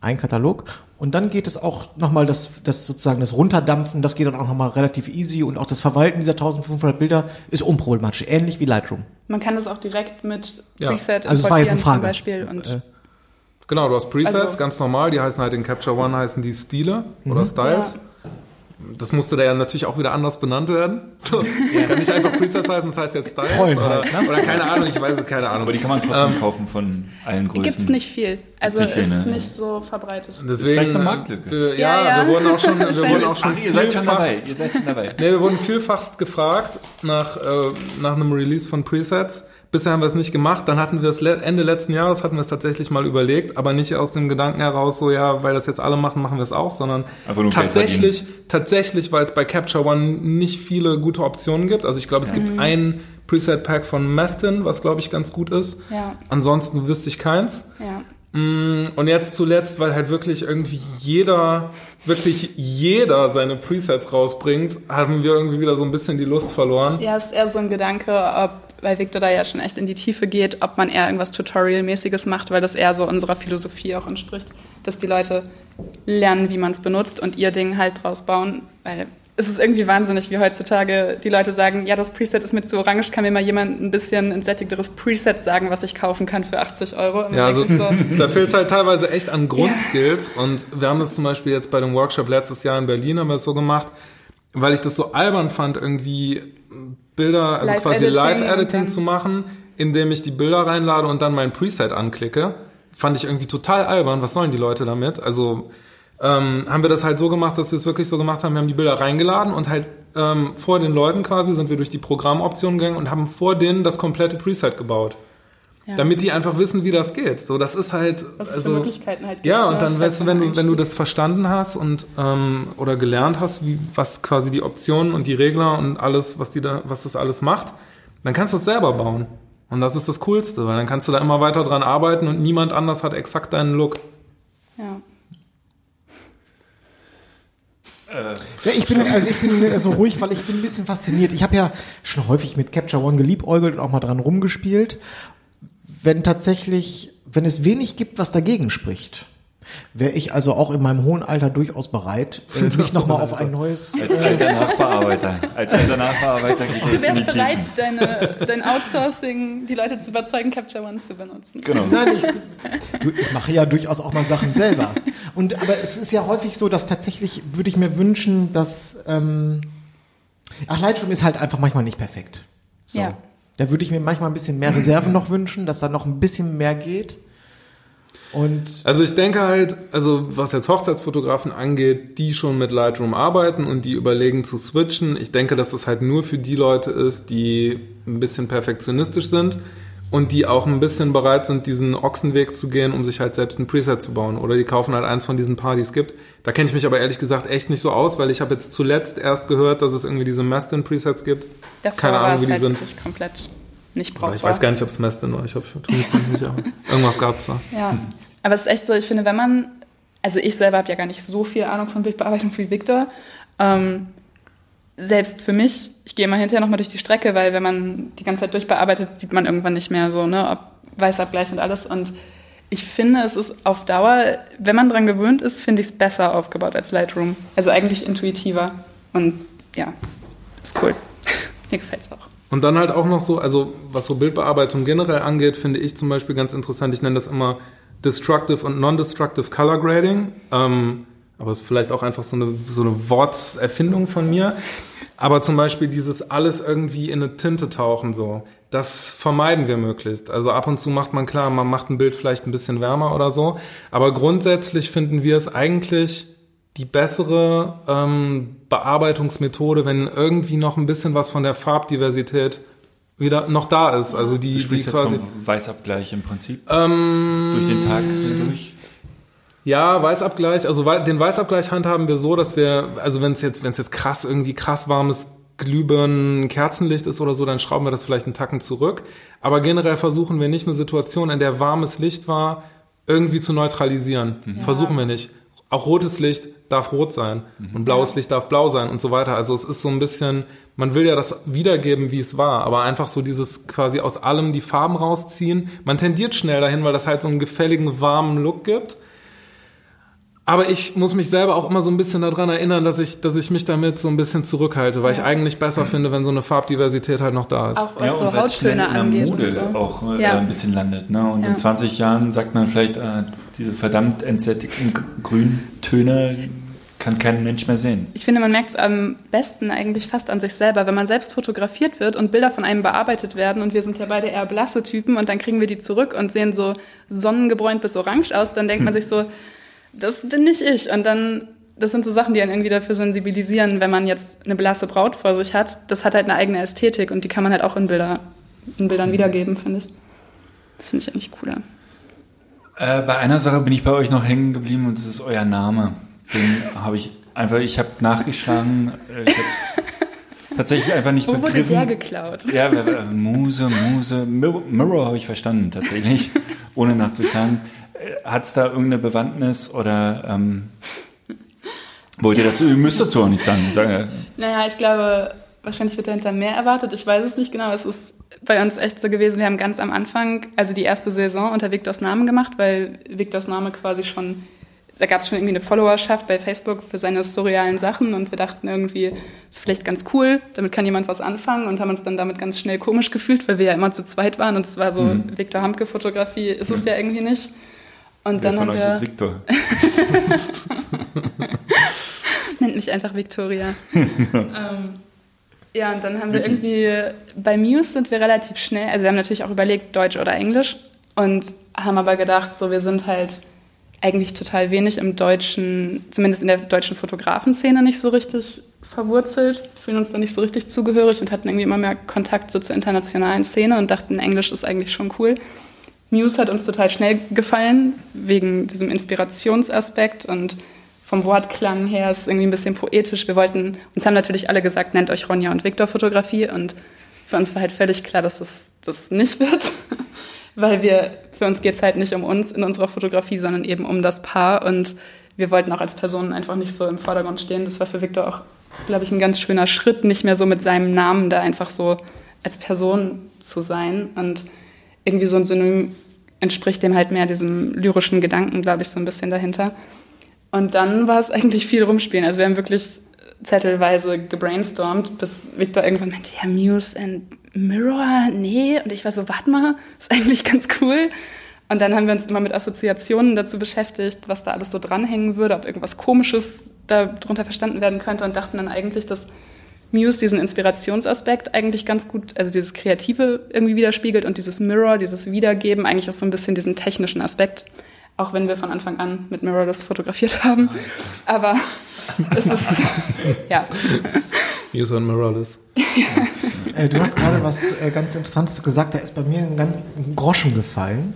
Ein Katalog. Und dann geht es auch nochmal, das, das sozusagen das Runterdampfen, das geht dann auch nochmal relativ easy und auch das Verwalten dieser eintausendfünfhundert Bilder ist unproblematisch, ähnlich wie Lightroom. Man kann das auch direkt mit ja. Preset also das war jetzt eine Frage. Zum Beispiel. Und äh. Genau, du hast Presets, also, ganz normal, die heißen halt in Capture One heißen die Stile mhm. oder Styles. Ja. Das musste da ja natürlich auch wieder anders benannt werden. So, ja. Kann nicht einfach Presets heißen, das heißt jetzt Styles Freund, oder, ne? oder keine Ahnung, ich weiß keine Ahnung. Aber die kann man trotzdem ähm, kaufen von allen Größen. Gibt's nicht viel. Also nicht viel, ist ne? nicht so verbreitet. Deswegen, vielleicht eine Marktlücke. Wir, ja, ja, ja, wir wurden auch schon, wir wurden auch schon Ach, ihr seid schon dabei. Ihr seid schon dabei. Nee, wir wurden vielfachst gefragt nach, äh, nach einem Release von Presets. Bisher haben wir es nicht gemacht, dann hatten wir es Ende letzten Jahres, hatten wir es tatsächlich mal überlegt, aber nicht aus dem Gedanken heraus, so ja, weil das jetzt alle machen, machen wir es auch, sondern tatsächlich, tatsächlich, weil es bei Capture One nicht viele gute Optionen gibt. Also ich glaube, es mhm. gibt ein Preset-Pack von Mastin, was glaube ich ganz gut ist. Ja. Ansonsten wüsste ich keins. Ja. Und jetzt zuletzt, weil halt wirklich irgendwie jeder, wirklich jeder seine Presets rausbringt, haben wir irgendwie wieder so ein bisschen die Lust verloren. Ja, es ist eher so ein Gedanke, ob, weil Victor da ja schon echt in die Tiefe geht, ob man eher irgendwas Tutorial-mäßiges macht, weil das eher so unserer Philosophie auch entspricht, dass die Leute lernen, wie man es benutzt und ihr Ding halt draus bauen, weil es ist irgendwie wahnsinnig, wie heutzutage die Leute sagen, ja, das Preset ist mir zu orange, kann mir mal jemand ein bisschen entsättigteres Preset sagen, was ich kaufen kann für achtzig Euro. Und ja, also so. Da fehlt es halt teilweise echt an Grundskills. Yeah. Und wir haben das zum Beispiel jetzt bei dem Workshop letztes Jahr in Berlin, haben wir das so gemacht, weil ich das so albern fand, irgendwie Bilder, also Live quasi Editing Live-Editing zu machen, indem ich die Bilder reinlade und dann mein Preset anklicke. Fand ich irgendwie total albern. Was sollen die Leute damit? Also... Ähm, haben wir das halt so gemacht, dass wir es wirklich so gemacht haben, wir haben die Bilder reingeladen und halt ähm, vor den Leuten quasi sind wir durch die Programmoptionen gegangen und haben vor denen das komplette Preset gebaut. Ja. Damit die einfach wissen, wie das geht. So, das ist halt... Was also, für Möglichkeiten halt gibt. Ja, und dann weißt du, wenn du, wenn du das verstanden hast und ähm, oder gelernt hast, wie, was quasi die Optionen und die Regler und alles, was die da, was das alles macht, dann kannst du es selber bauen. Und das ist das Coolste, weil dann kannst du da immer weiter dran arbeiten und niemand anders hat exakt deinen Look. Ja. Ja, ich bin also ich bin so ruhig, weil ich bin ein bisschen fasziniert. Ich habe ja schon häufig mit Capture One geliebäugelt und auch mal dran rumgespielt. Wenn tatsächlich, wenn es wenig gibt, was dagegen spricht, wäre ich also auch in meinem hohen Alter durchaus bereit, äh, mich nochmal auf ein neues... Als alter Nachbearbeiter. Als alter Nachbearbeiter geht Du wärst bereit, deine, dein Outsourcing, die Leute zu überzeugen, Capture One zu benutzen. Genau. Nein, ich, ich mache ja durchaus auch mal Sachen selber. Und, aber es ist ja häufig so, dass tatsächlich würde ich mir wünschen, dass... Ähm, ach, Lightroom ist halt einfach manchmal nicht perfekt. So. Ja. Da würde ich mir manchmal ein bisschen mehr Reserven noch wünschen, dass da noch ein bisschen mehr geht. Und also ich denke halt, also was jetzt Hochzeitsfotografen angeht, die schon mit Lightroom arbeiten und die überlegen zu switchen, ich denke, dass das halt nur für die Leute ist, die ein bisschen perfektionistisch sind und die auch ein bisschen bereit sind, diesen Ochsenweg zu gehen, um sich halt selbst ein Preset zu bauen. Oder die kaufen halt eins von diesen Paar, die es gibt. Da kenne ich mich aber ehrlich gesagt echt nicht so aus, weil ich habe jetzt zuletzt erst gehört, dass es irgendwie diese Mestin-Presets gibt. Davor Keine Ahnung, wie die halt sind. Nicht komplett nicht brauchbar. Aber ich weiß gar nicht, ob es Mestin war. Ich habe schon nicht, aber irgendwas gab es da. Ja, aber es ist echt so, ich finde, wenn man, also ich selber habe ja gar nicht so viel Ahnung von Bildbearbeitung wie Victor, ähm, selbst für mich, ich gehe mal hinterher nochmal durch die Strecke, weil wenn man die ganze Zeit durchbearbeitet, sieht man irgendwann nicht mehr so, ne, ob Weißabgleich und alles. Und ich finde, es ist auf Dauer, wenn man dran gewöhnt ist, finde ich es besser aufgebaut als Lightroom. Also eigentlich intuitiver. Und ja, ist cool. Mir gefällt es auch. Und dann halt auch noch so, also was so Bildbearbeitung generell angeht, finde ich zum Beispiel ganz interessant. Ich nenne das immer Destructive und Non-Destructive Color Grading. Ähm, aber es ist vielleicht auch einfach so eine, so eine Worterfindung von mir. Aber zum Beispiel dieses alles irgendwie in eine Tinte tauchen, so, das vermeiden wir möglichst. Also ab und zu macht man klar, man macht ein Bild vielleicht ein bisschen wärmer oder so. Aber grundsätzlich finden wir es eigentlich die bessere ähm, Bearbeitungsmethode, wenn irgendwie noch ein bisschen was von der Farbdiversität wieder noch da ist. Also die, du sprichst die jetzt quasi, vom Weißabgleich im Prinzip? Ähm, durch den Tag hindurch? Ja, Weißabgleich, also den Weißabgleich handhaben wir so, dass wir, also wenn es jetzt, wenn es jetzt krass irgendwie krass warmes Glühbirnen Kerzenlicht ist oder so, dann schrauben wir das vielleicht einen Tacken zurück. Aber generell versuchen wir nicht eine Situation, in der warmes Licht war, irgendwie zu neutralisieren. Mhm. Versuchen wir nicht. Auch rotes Licht darf rot sein mhm. und blaues Licht darf blau sein und so weiter. Also es ist so ein bisschen, man will ja das wiedergeben, wie es war, aber einfach so dieses quasi aus allem die Farben rausziehen. Man tendiert schnell dahin, weil das halt so einen gefälligen, warmen Look gibt. Aber ich muss mich selber auch immer so ein bisschen daran erinnern, dass ich, dass ich mich damit so ein bisschen zurückhalte, weil ja. ich eigentlich besser finde, wenn so eine Farbdiversität halt noch da ist. Auch was ja, so und weil es schnell in der Mode so. auch ja. ein bisschen landet. Ne? Und ja. in zwanzig Jahren sagt man vielleicht, äh, diese verdammt entsättigten Grüntöne kann kein Mensch mehr sehen. Ich finde, man merkt es am besten eigentlich fast an sich selber. Wenn man selbst fotografiert wird und Bilder von einem bearbeitet werden und wir sind ja beide eher blasse Typen und dann kriegen wir die zurück und sehen so sonnengebräunt bis orange aus, dann denkt hm. man sich so, das bin nicht ich. Und dann, das sind so Sachen, die einen irgendwie dafür sensibilisieren, wenn man jetzt eine blasse Braut vor sich hat. Das hat halt eine eigene Ästhetik und die kann man halt auch in, Bilder, in Bildern wiedergeben, finde ich. Das finde ich eigentlich cooler. Äh, bei einer Sache bin ich bei euch noch hängen geblieben und das ist euer Name. Den habe ich einfach, ich habe nachgeschlagen, ich habe es tatsächlich einfach nicht Wo begriffen. Wo wurde der geklaut? Ja, äh, Muse, Muse, Mirror, Mirror habe ich verstanden tatsächlich, ohne nachzuschlagen. Hat es da irgendeine Bewandtnis oder ähm, wollt ihr dazu, ihr müsst dazu auch nichts sagen. Sage. Naja, ich glaube, wahrscheinlich wird dahinter mehr erwartet. Ich weiß es nicht genau. Es ist bei uns echt so gewesen, wir haben ganz am Anfang, also die erste Saison unter Victors Namen gemacht, weil Victors Name quasi schon, da gab es schon irgendwie eine Followerschaft bei Facebook für seine surrealen Sachen und wir dachten irgendwie, ist vielleicht ganz cool, damit kann jemand was anfangen und haben uns dann damit ganz schnell komisch gefühlt, weil wir ja immer zu zweit waren und es war so, mhm. Victor Hamke-Fotografie ist es ja, ja irgendwie nicht. Und Wer dann von euch wir... ist Victor? Nennt mich einfach Victoria. ähm, ja, und dann haben wir irgendwie, bei Muse sind wir relativ schnell, also wir haben natürlich auch überlegt, Deutsch oder Englisch und haben aber gedacht, so wir sind halt eigentlich total wenig im deutschen, zumindest in der deutschen Fotografen-Szene nicht so richtig verwurzelt, fühlen uns da nicht so richtig zugehörig und hatten irgendwie immer mehr Kontakt so zur internationalen Szene und dachten, Englisch ist eigentlich schon cool. Muse hat uns total schnell gefallen, wegen diesem Inspirationsaspekt und vom Wortklang her ist irgendwie ein bisschen poetisch. Wir wollten, uns haben natürlich alle gesagt, nennt euch Ronja und Viktor Fotografie, und für uns war halt völlig klar, dass das, das nicht wird, weil wir, für uns geht es halt nicht um uns in unserer Fotografie, sondern eben um das Paar, und wir wollten auch als Personen einfach nicht so im Vordergrund stehen. Das war für Viktor auch, glaube ich, ein ganz schöner Schritt, nicht mehr so mit seinem Namen da einfach so als Person zu sein, und irgendwie so ein Synonym entspricht dem halt mehr diesem lyrischen Gedanken, glaube ich, so ein bisschen dahinter. Und dann war es eigentlich viel rumspielen. Also wir haben wirklich zettelweise gebrainstormt, bis Viktor irgendwann meinte, ja, Muse and Mirror, nee. Und ich war so, warte mal, ist eigentlich ganz cool. Und dann haben wir uns immer mit Assoziationen dazu beschäftigt, was da alles so dranhängen würde, ob irgendwas Komisches darunter verstanden werden könnte, und dachten dann eigentlich, dass Muse diesen Inspirationsaspekt eigentlich ganz gut, also dieses Kreative irgendwie widerspiegelt, und dieses Mirror, dieses Wiedergeben eigentlich auch so ein bisschen diesen technischen Aspekt, auch wenn wir von Anfang an mit Mirrorless fotografiert haben. Aber es ist, ja. Muse und Mirrorless. Ja. Äh, du hast gerade was äh, ganz Interessantes gesagt, da ist bei mir ein, ganz, ein Groschen gefallen.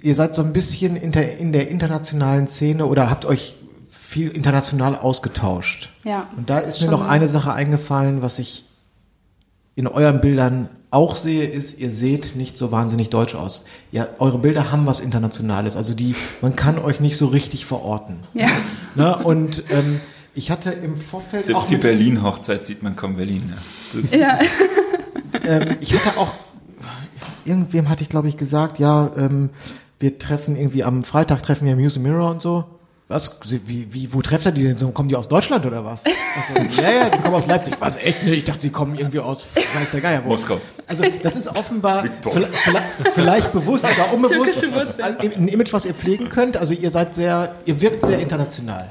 Ihr seid so ein bisschen in der, in der internationalen Szene oder habt euch viel international ausgetauscht. Ja, und da ist mir noch eine Sache eingefallen, was ich in euren Bildern auch sehe, ist, ihr seht nicht so wahnsinnig deutsch aus. Ja, eure Bilder haben was Internationales, also die, man kann euch nicht so richtig verorten. Ja. Na, und ähm, ich hatte im Vorfeld selbst auch... Selbst die Berlin-Hochzeit sieht man kaum Berlin. Ja. Das ja. ähm, ich hatte auch... Irgendwem hatte ich, glaube ich, gesagt, ja, ähm, wir treffen irgendwie, am Freitag treffen wir Muse and Mirror und so. Was? Wie, wie, wo trefft ihr die denn so? Kommen die aus Deutschland oder was? Also, ja, ja, die kommen aus Leipzig. Was, echt? Ne, ich dachte, die kommen irgendwie aus, weiß der Geier wo. Moskau. Also, das ist offenbar vielleicht, vielleicht bewusst oder unbewusst ein Image, was ihr pflegen könnt. Also, ihr seid sehr, ihr wirkt sehr international.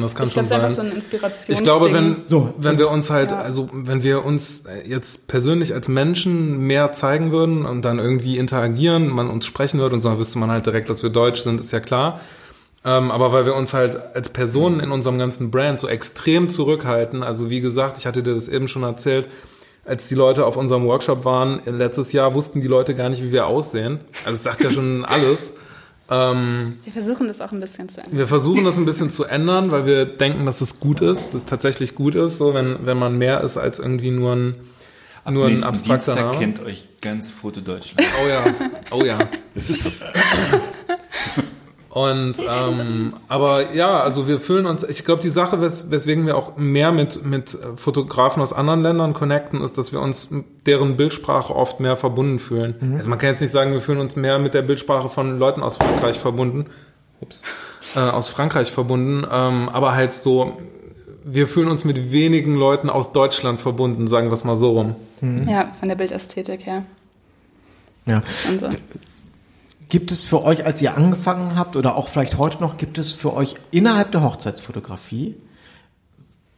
Das kann ich schon glaub, sein. So eine Inspirations- ich glaube, wenn, so, wenn wir uns halt, ja. also wenn wir uns jetzt persönlich als Menschen mehr zeigen würden und dann irgendwie interagieren, man uns sprechen würde und so, dann wüsste man halt direkt, dass wir deutsch sind, ist ja klar. Ähm, aber weil wir uns halt als Personen in unserem ganzen Brand so extrem zurückhalten, also wie gesagt, ich hatte dir das eben schon erzählt, als die Leute auf unserem Workshop waren letztes Jahr, wussten die Leute gar nicht, wie wir aussehen. Also es sagt ja schon alles. Ähm, wir versuchen das auch ein bisschen zu ändern. Wir versuchen das ein bisschen zu ändern, weil wir denken, dass es gut ist, dass es tatsächlich gut ist, so wenn, wenn man mehr ist als irgendwie nur ein, nur ein abstrakter Name. Ab nächsten Dienstag kennt euch ganz Fotodeutschland. Oh ja, oh ja. Das ist so. Und, ähm, aber ja, also wir fühlen uns, ich glaube, die Sache, wes, weswegen wir auch mehr mit, mit Fotografen aus anderen Ländern connecten, ist, dass wir uns deren Bildsprache oft mehr verbunden fühlen. Mhm. Also man kann jetzt nicht sagen, wir fühlen uns mehr mit der Bildsprache von Leuten aus Frankreich verbunden, ups, äh, aus Frankreich verbunden, ähm, aber halt so, wir fühlen uns mit wenigen Leuten aus Deutschland verbunden, sagen wir es mal so rum. Mhm. Ja, von der Bildästhetik her. Ja. Und so. Gibt es für euch, als ihr angefangen habt oder auch vielleicht heute noch, gibt es für euch innerhalb der Hochzeitsfotografie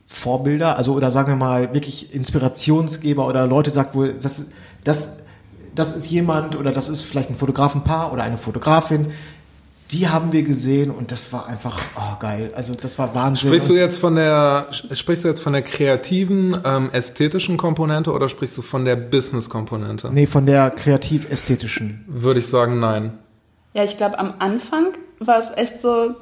Vorbilder, also oder sagen wir mal wirklich Inspirationsgeber oder Leute, sagt, wo das, das, das ist jemand oder das ist vielleicht ein Fotografenpaar oder eine Fotografin, die haben wir gesehen und das war einfach oh, geil, also das war Wahnsinn. Sprichst du jetzt von der, sprichst du jetzt von der kreativen, ähm, ästhetischen Komponente oder sprichst du von der Business-Komponente? Nee, von der kreativ-ästhetischen. Würde ich sagen, nein. Ja, ich glaube, am Anfang war es echt so,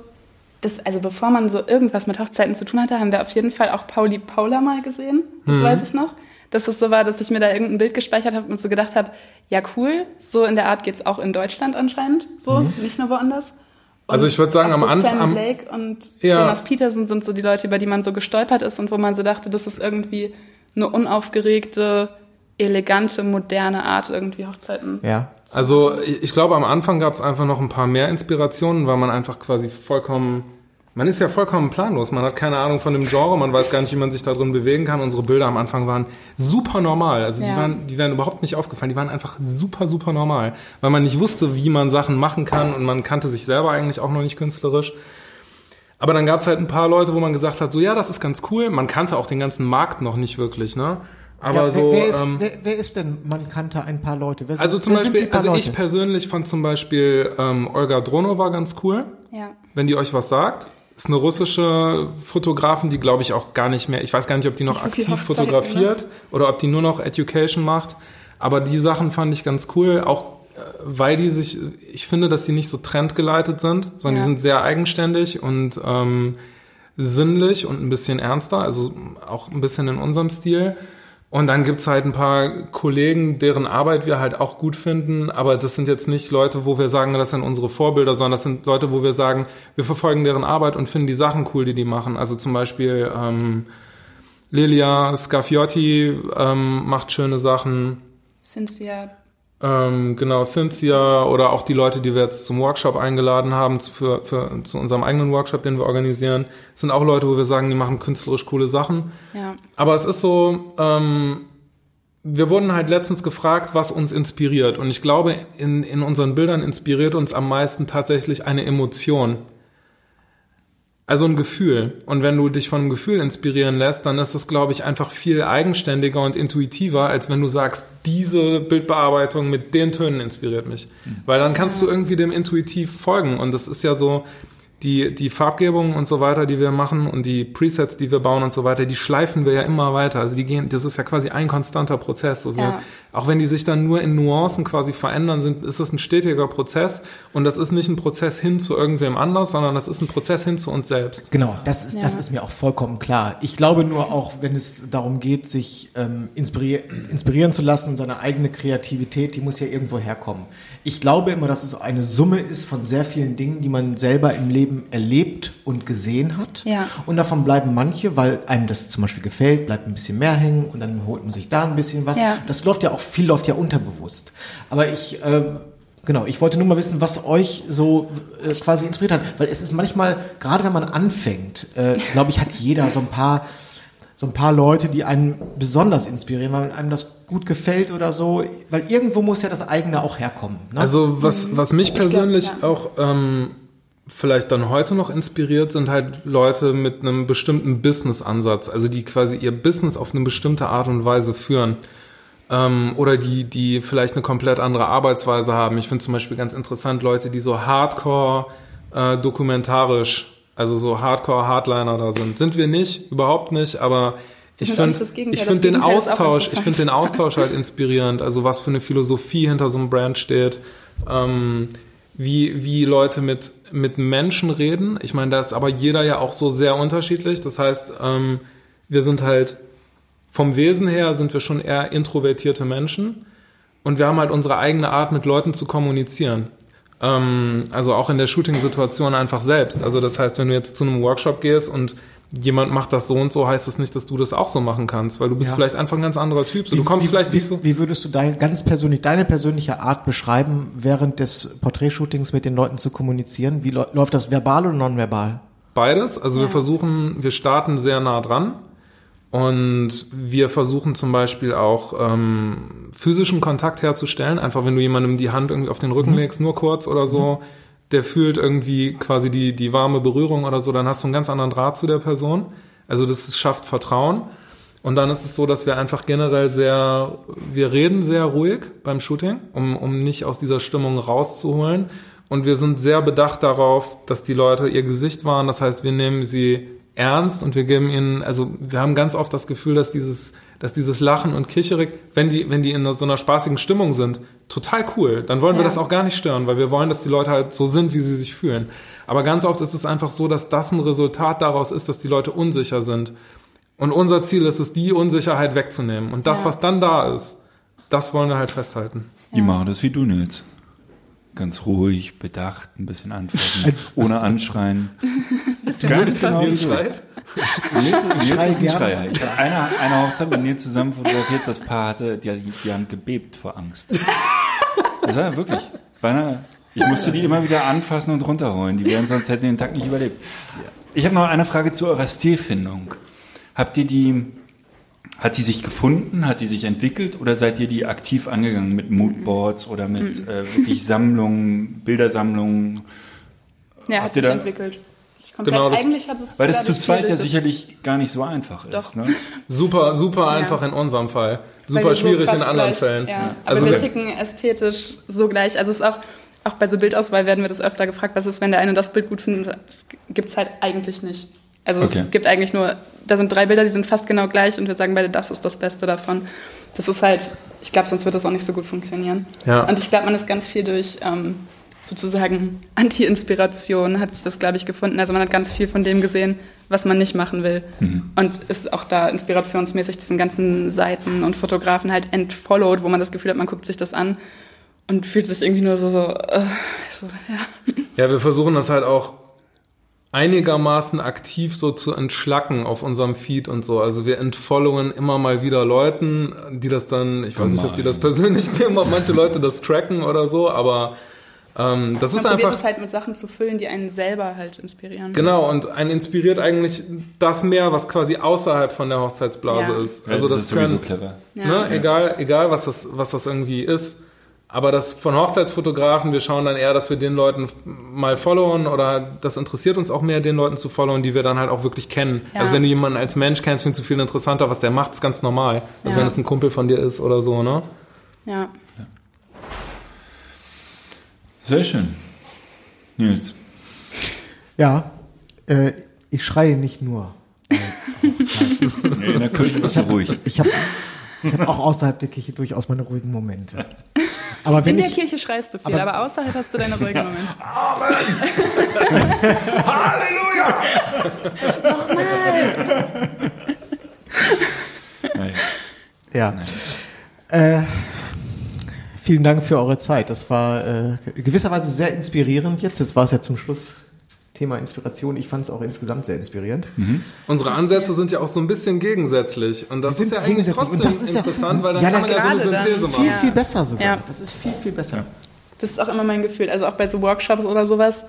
dass, also bevor man so irgendwas mit Hochzeiten zu tun hatte, haben wir auf jeden Fall auch Pauli Paula mal gesehen, das mhm. weiß ich noch, dass es so war, dass ich mir da irgendein Bild gespeichert habe und so gedacht habe, ja cool, so in der Art geht's auch in Deutschland anscheinend, so, mhm. nicht nur woanders. Und also ich würde sagen, am so Anfang... Sam Blake und ja. Jonas Peterson sind so die Leute, über die man so gestolpert ist und wo man so dachte, das ist irgendwie eine unaufgeregte, elegante, moderne Art, irgendwie Hochzeiten. Ja. Also ich glaube, am Anfang gab es einfach noch ein paar mehr Inspirationen, weil man einfach quasi vollkommen, man ist ja vollkommen planlos, man hat keine Ahnung von dem Genre, man weiß gar nicht, wie man sich da drin bewegen kann. Unsere Bilder am Anfang waren super normal, also ja. die waren, die wären überhaupt nicht aufgefallen, die waren einfach super, super normal, weil man nicht wusste, wie man Sachen machen kann und man kannte sich selber eigentlich auch noch nicht künstlerisch. Aber dann gab es halt ein paar Leute, wo man gesagt hat, so ja, das ist ganz cool, man kannte auch den ganzen Markt noch nicht wirklich, ne? Aber ja, wer, so, wer, ist, ähm, wer, wer ist denn, man kannte ein paar Leute? Wer, also zum Beispiel, also Leute? Ich persönlich fand zum Beispiel ähm, Olga Dronova ganz cool, ja. wenn die euch was sagt. Ist eine russische Fotografin, die glaube ich auch gar nicht mehr, ich weiß gar nicht, ob die noch nicht aktiv so fotografiert oder ob die nur noch Education macht. Aber die Sachen fand ich ganz cool, auch weil die sich, ich finde, dass die nicht so trendgeleitet sind, sondern ja. die sind sehr eigenständig und ähm, sinnlich und ein bisschen ernster, also auch ein bisschen in unserem Stil. Und dann gibt's halt ein paar Kollegen, deren Arbeit wir halt auch gut finden, aber das sind jetzt nicht Leute, wo wir sagen, das sind unsere Vorbilder, sondern das sind Leute, wo wir sagen, wir verfolgen deren Arbeit und finden die Sachen cool, die die machen. Also zum Beispiel ähm, Lilia Scafiotti ähm, macht schöne Sachen. Cynthia. Ähm, genau, Cynthia oder auch die Leute, die wir jetzt zum Workshop eingeladen haben, zu, für, für, zu unserem eigenen Workshop, den wir organisieren, sind auch Leute, wo wir sagen, die machen künstlerisch coole Sachen. Ja. Aber es ist so, ähm, wir wurden halt letztens gefragt, was uns inspiriert. Und ich glaube, in, in unseren Bildern inspiriert uns am meisten tatsächlich eine Emotion. Also ein Gefühl. Und wenn du dich von einem Gefühl inspirieren lässt, dann ist es, glaube ich, einfach viel eigenständiger und intuitiver, als wenn du sagst, diese Bildbearbeitung mit den Tönen inspiriert mich. Weil dann kannst du irgendwie dem intuitiv folgen. Und das ist ja so, die, die Farbgebung und so weiter, die wir machen und die Presets, die wir bauen und so weiter, die schleifen wir ja immer weiter. Also die gehen, das ist ja quasi ein konstanter Prozess. So wir, ja. Auch wenn die sich dann nur in Nuancen quasi verändern, sind, ist das ein stetiger Prozess. Und das ist nicht ein Prozess hin zu irgendwem anders, sondern das ist ein Prozess hin zu uns selbst. Genau, das ist, ja. das ist mir auch vollkommen klar. Ich glaube nur auch, wenn es darum geht, sich ähm, inspirier- inspirieren zu lassen und seine eigene Kreativität, die muss ja irgendwo herkommen. Ich glaube immer, dass es eine Summe ist von sehr vielen Dingen, die man selber im Leben erlebt und gesehen hat. Ja. Und davon bleiben manche, weil einem das zum Beispiel gefällt, bleibt ein bisschen mehr hängen und dann holt man sich da ein bisschen was. Ja. Das läuft ja auch, viel läuft ja unterbewusst. Aber ich, äh, genau, ich wollte nur mal wissen, was euch so äh, quasi inspiriert hat. Weil es ist manchmal, gerade wenn man anfängt, äh, glaube ich, hat jeder so ein paar so ein paar Leute, die einen besonders inspirieren, weil einem das gut gefällt oder so, weil irgendwo muss ja das eigene auch herkommen. Ne? Also was, was mich persönlich glaub, ja. auch ähm, vielleicht dann heute noch inspiriert, sind halt Leute mit einem bestimmten Business-Ansatz, also die quasi ihr Business auf eine bestimmte Art und Weise führen. Ähm, oder die, die vielleicht eine komplett andere Arbeitsweise haben. Ich finde zum Beispiel ganz interessant Leute, die so hardcore äh, dokumentarisch, also so Hardcore-Hardliner da sind. Sind wir nicht, überhaupt nicht, aber ich finde find den Austausch, ich finde den Austausch halt inspirierend, also was für eine Philosophie hinter so einem Brand steht, ähm, wie, wie Leute mit, mit Menschen reden. Ich meine, da ist aber jeder ja auch so sehr unterschiedlich. Das heißt, ähm, wir sind halt vom Wesen her sind wir schon eher introvertierte Menschen und wir haben halt unsere eigene Art, mit Leuten zu kommunizieren. Also auch in der Shooting-Situation einfach selbst. Also das heißt, wenn du jetzt zu einem Workshop gehst und jemand macht das so und so, heißt das nicht, dass du das auch so machen kannst, weil du bist ja. vielleicht einfach ein ganz anderer Typ. So, wie, du kommst wie, vielleicht wie, nicht so. Wie würdest du dein, ganz persönlich deine persönliche Art beschreiben, während des Porträtshootings mit den Leuten zu kommunizieren? Wie läuft das, verbal oder nonverbal? Beides. Also ja. wir versuchen, wir starten sehr nah dran. Und wir versuchen zum Beispiel auch ähm, physischen Kontakt herzustellen. Einfach wenn du jemandem die Hand irgendwie auf den Rücken mhm. legst, nur kurz oder so, der fühlt irgendwie quasi die, die warme Berührung oder so, dann hast du einen ganz anderen Draht zu der Person. Also das schafft Vertrauen. Und dann ist es so, dass wir einfach generell sehr, wir reden sehr ruhig beim Shooting, um, um nicht aus dieser Stimmung rauszuholen. Und wir sind sehr bedacht darauf, dass die Leute ihr Gesicht wahren. Das heißt, wir nehmen sie ernst und wir geben ihnen, also wir haben ganz oft das Gefühl, dass dieses, dass dieses Lachen und Kicherig, wenn die, wenn die in so einer spaßigen Stimmung sind, total cool. Dann wollen ja. wir das auch gar nicht stören, weil wir wollen, dass die Leute halt so sind, wie sie sich fühlen. Aber ganz oft ist es einfach so, dass das ein Resultat daraus ist, dass die Leute unsicher sind. Und unser Ziel ist es, die Unsicherheit wegzunehmen. Und das, ja. was dann da ist, das wollen wir halt festhalten. Die ja. machen das wie du, Nils. Ganz ruhig, bedacht, ein bisschen antworten, ohne anschreien. Ganz genau so. Nils, Nils ist ein Schreier. Ich hatte eine, eine Hochzeit mit Nils zusammen fotografiert, das Paar hatte, die, die haben gebebt vor Angst. Das war ja wirklich. Eine, ich musste die immer wieder anfassen und runterholen. Die wären sonst hätten den Tag nicht überlebt. Ich habe noch eine Frage zu eurer Stilfindung. Habt ihr die, hat die sich gefunden, hat die sich entwickelt oder seid ihr die aktiv angegangen mit Moodboards oder mit mhm. äh, wirklich Sammlungen, Bildersammlungen? Ja, habt hat ihr sich da entwickelt. Komplett. Genau, das, eigentlich hat es weil das zu zweit ja sicherlich gar nicht so einfach doch. Ist. Ne? Super, super ja. einfach in unserem Fall. Super schwierig so in anderen gleich, Fällen. Ja. Aber also wir ticken ästhetisch so gleich. Also es ist auch, auch bei so Bildauswahl werden wir das öfter gefragt, was ist, wenn der eine das Bild gut findet. Das gibt es halt eigentlich nicht. Also okay. es gibt eigentlich nur, da sind drei Bilder, die sind fast genau gleich und wir sagen beide, das ist das Beste davon. das ist halt, ich glaube, sonst wird das auch nicht so gut funktionieren. Ja. Und ich glaube, man ist ganz viel durch ähm, sozusagen Anti-Inspiration, hat sich das, glaube ich, gefunden. Also man hat ganz viel von dem gesehen, was man nicht machen will. Mhm. Und ist auch da inspirationsmäßig diesen ganzen Seiten und Fotografen halt entfollowed, wo man das Gefühl hat, man guckt sich das an und fühlt sich irgendwie nur so, so, äh, so ja. Ja, wir versuchen das halt auch einigermaßen aktiv so zu entschlacken auf unserem Feed und so. Also wir entfollowen immer mal wieder Leuten, die das dann, ich weiß Gemein. nicht, ob die das persönlich nehmen, ob manche Leute das tracken oder so, aber ähm, das man ist einfach... Man probiert es halt mit Sachen zu füllen, die einen selber halt inspirieren. Genau, und einen inspiriert eigentlich das mehr, was quasi außerhalb von der Hochzeitsblase ja. ist. Also ja, das, das ist sowieso können, clever. Ne, ja. Egal, egal was, das, was das irgendwie ist. Aber das von Hochzeitsfotografen, wir schauen dann eher, dass wir den Leuten mal followen oder das interessiert uns auch mehr, den Leuten zu followen, die wir dann halt auch wirklich kennen. Ja. Also wenn du jemanden als Mensch kennst, findest du viel interessanter, was der macht, ist ganz normal. Also ja. wenn es ein Kumpel von dir ist oder so, ne? Ja. ja. Sehr schön. Nils. Ja, äh, ich schreie nicht nur. Nee, in der Kirche bist du ruhig. Ich habe hab auch außerhalb der Kirche durchaus meine ruhigen Momente. Aber wenn in der ich, Kirche schreist du viel, aber, aber außerhalb hast du deine ruhigen Momente. Amen! Halleluja! Nochmal! Nein. Ja. Nein. Äh, vielen Dank für eure Zeit. Das war äh, gewisserweise sehr inspirierend jetzt. Jetzt war es ja zum Schluss Thema Inspiration. Ich fand es auch insgesamt sehr inspirierend. Mhm. Unsere Ansätze sind ja auch so ein bisschen gegensätzlich. Und das ist ja eigentlich trotzdem interessant, ja, weil dann ja, kann man ja so eine Synthese machen. Das ist viel, viel besser sogar. Ja. Das ist viel, viel besser. Das ist auch immer mein Gefühl. Also auch bei so Workshops oder sowas.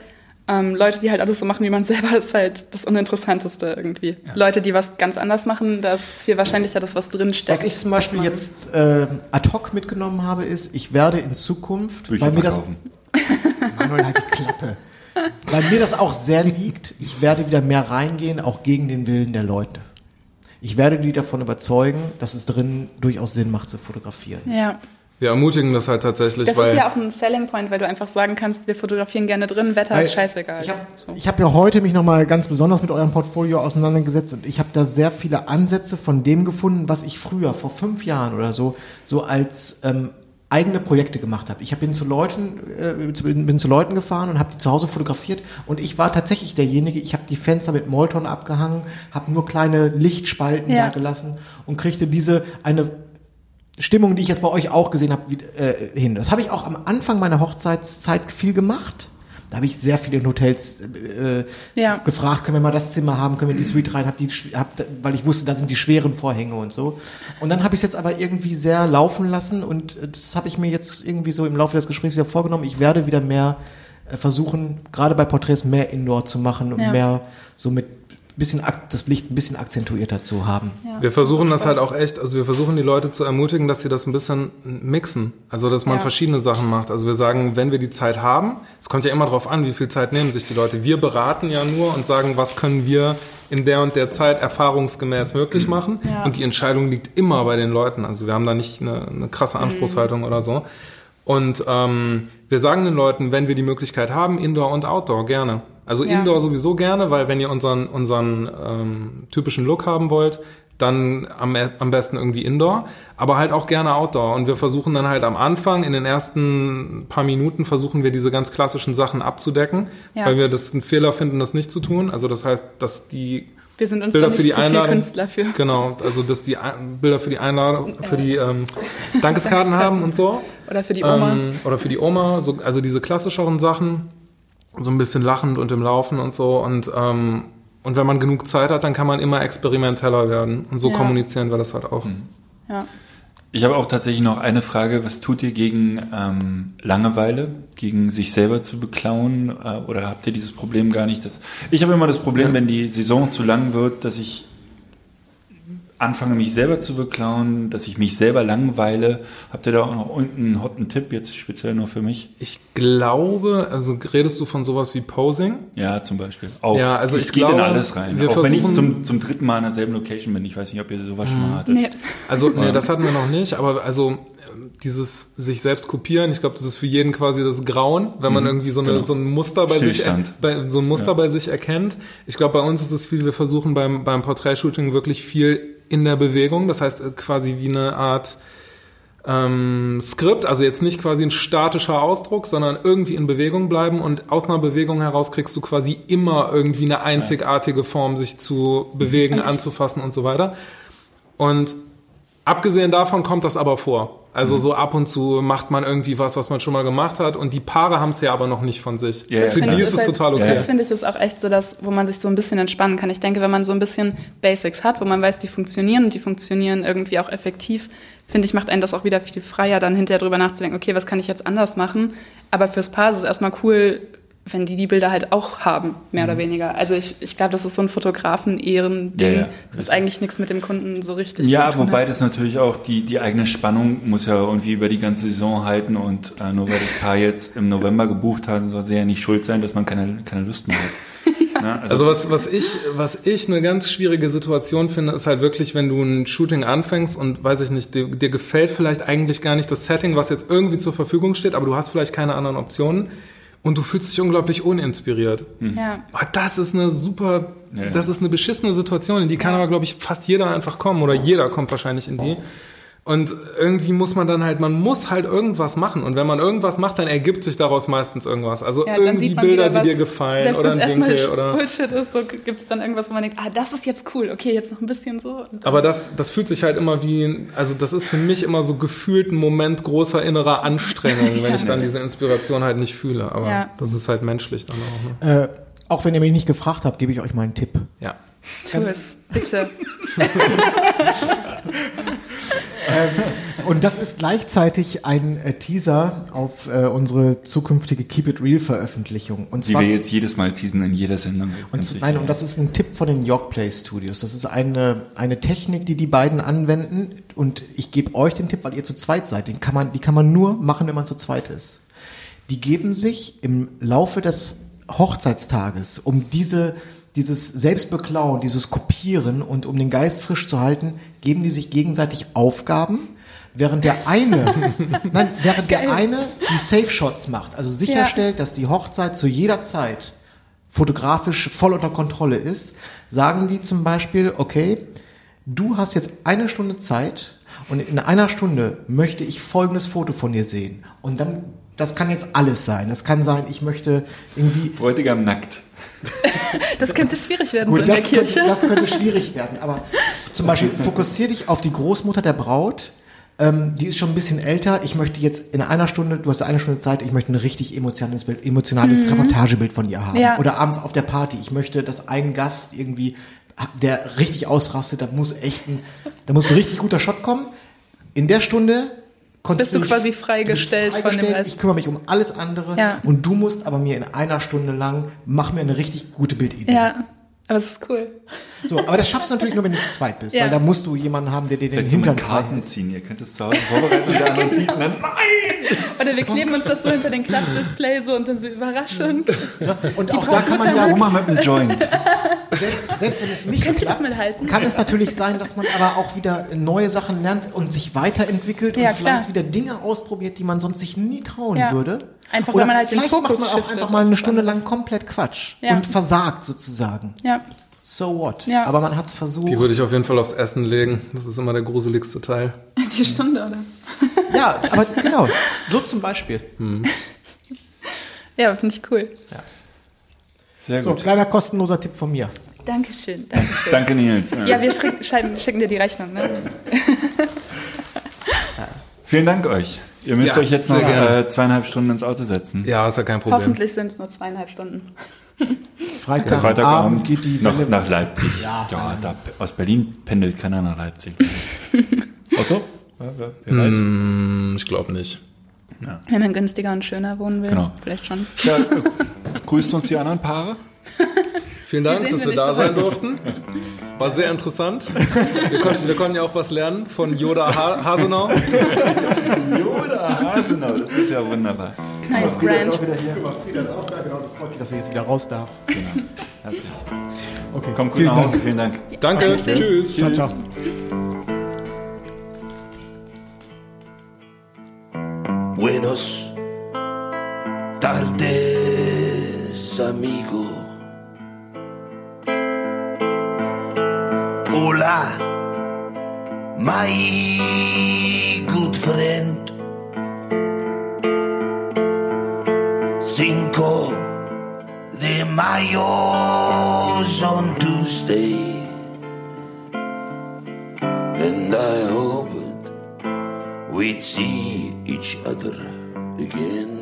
Ähm, Leute, die halt alles so machen, wie man selber, ist halt das Uninteressanteste irgendwie. Ja. Leute, die was ganz anders machen, da ist viel wahrscheinlicher, dass was drin steckt. Was ich zum Beispiel jetzt äh, ad hoc mitgenommen habe, ist, ich werde in Zukunft... Bücher verkaufen. Manuel, halt die Klappe. Weil mir das auch sehr liegt, ich werde wieder mehr reingehen, auch gegen den Willen der Leute. Ich werde die davon überzeugen, dass es drin durchaus Sinn macht, zu fotografieren. Ja. Wir ermutigen das halt tatsächlich. Das weil ist ja auch ein Selling Point, weil du einfach sagen kannst, wir fotografieren gerne drin, Wetter ist scheißegal. Ich habe so. hab ja heute mich nochmal ganz besonders mit eurem Portfolio auseinandergesetzt und ich habe da sehr viele Ansätze von dem gefunden, was ich früher, vor fünf Jahren oder so, so als... Ähm, eigene Projekte gemacht habe. Ich bin zu Leuten äh, bin zu Leuten gefahren und habe die zu Hause fotografiert und ich war tatsächlich derjenige, ich habe die Fenster mit Molton abgehangen, habe nur kleine Lichtspalten ja. da gelassen und kriegte diese eine Stimmung, die ich jetzt bei euch auch gesehen habe, äh, hin. Das habe ich auch am Anfang meiner Hochzeitszeit viel gemacht. Da habe ich sehr viele in Hotels äh, ja. gefragt, können wir mal das Zimmer haben, können wir in die Suite rein, hab die, hab, weil ich wusste, da sind die schweren Vorhänge und so. Und dann habe ich es jetzt aber irgendwie sehr laufen lassen und das habe ich mir jetzt irgendwie so im Laufe des Gesprächs wieder vorgenommen. Ich werde wieder mehr äh, versuchen, gerade bei Porträts mehr Indoor zu machen und ja. mehr so mit bisschen das Licht ein bisschen akzentuierter zu haben. Ja. Wir versuchen das halt auch echt, also wir versuchen die Leute zu ermutigen, dass sie das ein bisschen mixen, also dass man ja. verschiedene Sachen macht. Also wir sagen, wenn wir die Zeit haben, es kommt ja immer drauf an, wie viel Zeit nehmen sich die Leute. Wir beraten ja nur und sagen, was können wir in der und der Zeit erfahrungsgemäß möglich machen ja. und die Entscheidung liegt immer bei den Leuten. Also wir haben da nicht eine, eine krasse Anspruchshaltung mhm. oder so. Und ähm, wir sagen den Leuten, wenn wir die Möglichkeit haben, Indoor und Outdoor, gerne. Also ja. Indoor sowieso gerne, weil wenn ihr unseren unseren ähm, typischen Look haben wollt, dann am, am besten irgendwie Indoor, aber halt auch gerne Outdoor. Und wir versuchen dann halt am Anfang, in den ersten paar Minuten versuchen wir diese ganz klassischen Sachen abzudecken, ja. weil wir das einen Fehler finden, das nicht zu tun. Also das heißt, dass die wir sind uns Bilder nicht für die zu Einladung, viel Künstler für. Genau, also dass die Bilder für die Einladung, für die ähm, Dankeskarten haben und so. Oder für die Oma. Ähm, oder für die Oma, so, also diese klassischeren Sachen, so ein bisschen lachend und im Laufen und so. Und, ähm, und wenn man genug Zeit hat, dann kann man immer experimenteller werden. Und so ja. kommunizieren wir das halt auch. Mhm. Ja. Ich habe auch tatsächlich noch eine Frage. Was tut ihr gegen ähm, Langeweile, gegen sich selber zu beklauen? Äh, oder habt ihr dieses Problem gar nicht? Dass ich habe immer das Problem, ja. wenn die Saison zu lang wird, dass ich anfange, mich selber zu beklauen, dass ich mich selber langweile. Habt ihr da auch noch unten einen hotten Tipp, jetzt speziell nur für mich? Ich glaube, also redest du von sowas wie Posing? Ja, zum Beispiel. Auch. Ja, also ich, ich glaube, geht in alles rein. Auch wenn ich zum, zum dritten Mal in derselben Location bin. Ich weiß nicht, ob ihr sowas schon mal hattet. Nee. Also, nee, das hatten wir noch nicht, aber also dieses sich selbst kopieren, ich glaube, das ist für jeden quasi das Grauen, wenn man irgendwie so, eine, genau. so ein Muster bei sich, bei, so ein Muster ja. bei sich erkennt. Ich glaube, bei uns ist es viel, wir versuchen beim, beim Porträtshooting wirklich viel in der Bewegung, das heißt quasi wie eine Art ähm, Skript, also jetzt nicht quasi ein statischer Ausdruck, sondern irgendwie in Bewegung bleiben, und aus einer Bewegung heraus kriegst du quasi immer irgendwie eine einzigartige Form, sich zu bewegen, und anzufassen und so weiter. Und abgesehen davon kommt das aber vor. Also mhm. so ab und zu macht man irgendwie was, was man schon mal gemacht hat, und die Paare haben es ja aber noch nicht von sich. Yeah. Für die ist es halt total okay. Das finde ich ist auch echt so das, wo man sich so ein bisschen entspannen kann. Ich denke, wenn man so ein bisschen Basics hat, wo man weiß, die funktionieren und die funktionieren irgendwie auch effektiv, finde ich, macht einen das auch wieder viel freier, dann hinterher drüber nachzudenken, okay, was kann ich jetzt anders machen? Aber fürs Paar ist es erstmal cool, wenn die die Bilder halt auch haben, mehr mhm. oder weniger. Also ich, ich glaube, das ist so ein Fotografen-Ehren-Ding, ja, ja. das eigentlich nichts mit dem Kunden so richtig ja, zu tun hat. Ja, wobei das natürlich auch, die, die eigene Spannung muss ja irgendwie über die ganze Saison halten, und äh, nur weil das Paar jetzt im November gebucht hat, soll sie ja nicht schuld sein, dass man keine, keine Lust mehr hat. ja. Na, also also was, was, ich, was ich eine ganz schwierige Situation finde, ist halt wirklich, wenn du ein Shooting anfängst und, weiß ich nicht, dir, dir gefällt vielleicht eigentlich gar nicht das Setting, was jetzt irgendwie zur Verfügung steht, aber du hast vielleicht keine anderen Optionen, und du fühlst dich unglaublich uninspiriert. Mhm. Ja. Oh, das ist eine super, ja, ja. das ist eine beschissene Situation, in die kann aber, glaube ich, fast jeder einfach kommen, oder jeder kommt wahrscheinlich in die. Und irgendwie muss man dann halt, man muss halt irgendwas machen. Und wenn man irgendwas macht, dann ergibt sich daraus meistens irgendwas. Also ja, irgendwie Bilder, wieder, die dir gefallen, selbst oder ein Winkel, oder Bullshit ist, so gibt es dann irgendwas, wo man denkt, ah, das ist jetzt cool, okay, jetzt noch ein bisschen so. Aber das, das fühlt sich halt immer wie, also das ist für mich immer so gefühlt ein Moment großer innerer Anstrengung, wenn ja. ich dann diese Inspiration halt nicht fühle. Aber ja. das ist halt menschlich dann auch. Ne? Äh, auch wenn ihr mich nicht gefragt habt, gebe ich euch mal einen Tipp. Ja. Tu es, bitte. ähm, und das ist gleichzeitig ein äh, Teaser auf äh, unsere zukünftige Keep It Real Veröffentlichung. Und zwar, die wir jetzt jedes Mal teasen in jeder Sendung. Und, nein, und das ist ein Tipp von den York Play Studios. Das ist eine, eine Technik, die die beiden anwenden. Und ich gebe euch den Tipp, weil ihr zu zweit seid. Den kann man, die kann man nur machen, wenn man zu zweit ist. Die geben sich im Laufe des Hochzeitstages um diese... dieses Selbstbeklauen, dieses Kopieren, und um den Geist frisch zu halten, geben die sich gegenseitig Aufgaben, während der eine, nein, während der eine die Safe Shots macht, also sicherstellt, ja. dass die Hochzeit zu jeder Zeit fotografisch voll unter Kontrolle ist, sagen die zum Beispiel, okay, du hast jetzt eine Stunde Zeit, und in einer Stunde möchte ich folgendes Foto von dir sehen. Und dann, das kann jetzt alles sein. Das kann sein, ich möchte irgendwie... Bräutigam nackt. Das könnte schwierig werden. Gut, so in das, der Kirche. Könnte, das könnte schwierig werden, aber zum Beispiel fokussier dich auf die Großmutter der Braut, ähm, die ist schon ein bisschen älter, ich möchte jetzt in einer Stunde, du hast eine Stunde Zeit, ich möchte ein richtig emotionales Bild, emotionales mhm. Reportagebild von ihr haben. Ja. Oder abends auf der Party, ich möchte, dass ein Gast irgendwie, der richtig ausrastet, da muss echt ein, da muss ein richtig guter Shot kommen. In der Stunde bist du quasi freigestellt, bist freigestellt von dem Rest. Ich kümmere mich um alles andere ja. und du musst aber mir in einer Stunde lang, mach mir eine richtig gute Bildidee. Ja, aber es ist cool. So, aber das schaffst du natürlich nur, wenn du zu zweit bist, ja. weil da musst du jemanden haben, der dir den Hintern frei hält. Karten ziehen, ihr könnt es zu Hause vorbereiten und der andere zieht und dann, nein! Oder wir kleben uns das so hinter den Klappdisplay so, und dann so Überraschung. Ja. Und die auch da kann man ja rummachen mit einem Joint. Selbst, selbst wenn es nicht klappt, kann es natürlich sein, dass man aber auch wieder neue Sachen lernt und sich weiterentwickelt ja, und vielleicht klar. wieder Dinge ausprobiert, die man sonst sich nie trauen ja. würde. Einfach, oder wenn man halt den Fokus macht man auch einfach mal eine Stunde lang komplett Quatsch ja. und versagt sozusagen. Ja. So what? Ja. Aber man hat es versucht. Die würde ich auf jeden Fall aufs Essen legen. Das ist immer der gruseligste Teil. Die Stunde, oder? Ja, aber genau. So zum Beispiel. Mhm. Ja, finde ich cool. Ja. Sehr gut. So, kleiner kostenloser Tipp von mir. Dankeschön. Dankeschön. Danke, Nils. Ja, ja wir schicken, schicken dir die Rechnung. Ne? Ja. Vielen Dank euch. Ihr müsst ja, euch jetzt noch äh, zweieinhalb Stunden ins Auto setzen. Ja, ist ja kein Problem. Hoffentlich sind es nur zweieinhalb Stunden. Freitagabend Freitagabend geht die nach, nach Leipzig. Ja, ja da, aus Berlin pendelt keiner nach Leipzig. Otto? Ja, wer, wer weiß? Mm, ich glaube nicht. Ja. Wenn man günstiger und schöner wohnen will, genau. vielleicht schon. Ja, äh, grüßt uns die anderen Paare. Vielen Dank, dass wir, wir da so sein durften. War sehr interessant. Wir konnten, wir konnten ja auch was lernen von Yoda ha- Hasenau. Yoda Hasenau, das ist ja wunderbar. Nice Brand. Guck mal, Frieda ist auch da, genau, die freut sich, dass sie jetzt wieder raus darf. Genau. Herzlich. Okay, komm, gut nach Hause, vielen Dank. Danke, okay. Tschüss. Ciao, ciao. Buenos tardes, amigo. Hola, My good friend, Cinco de Mayo's on Tuesday, and I hoped we'd see each other again.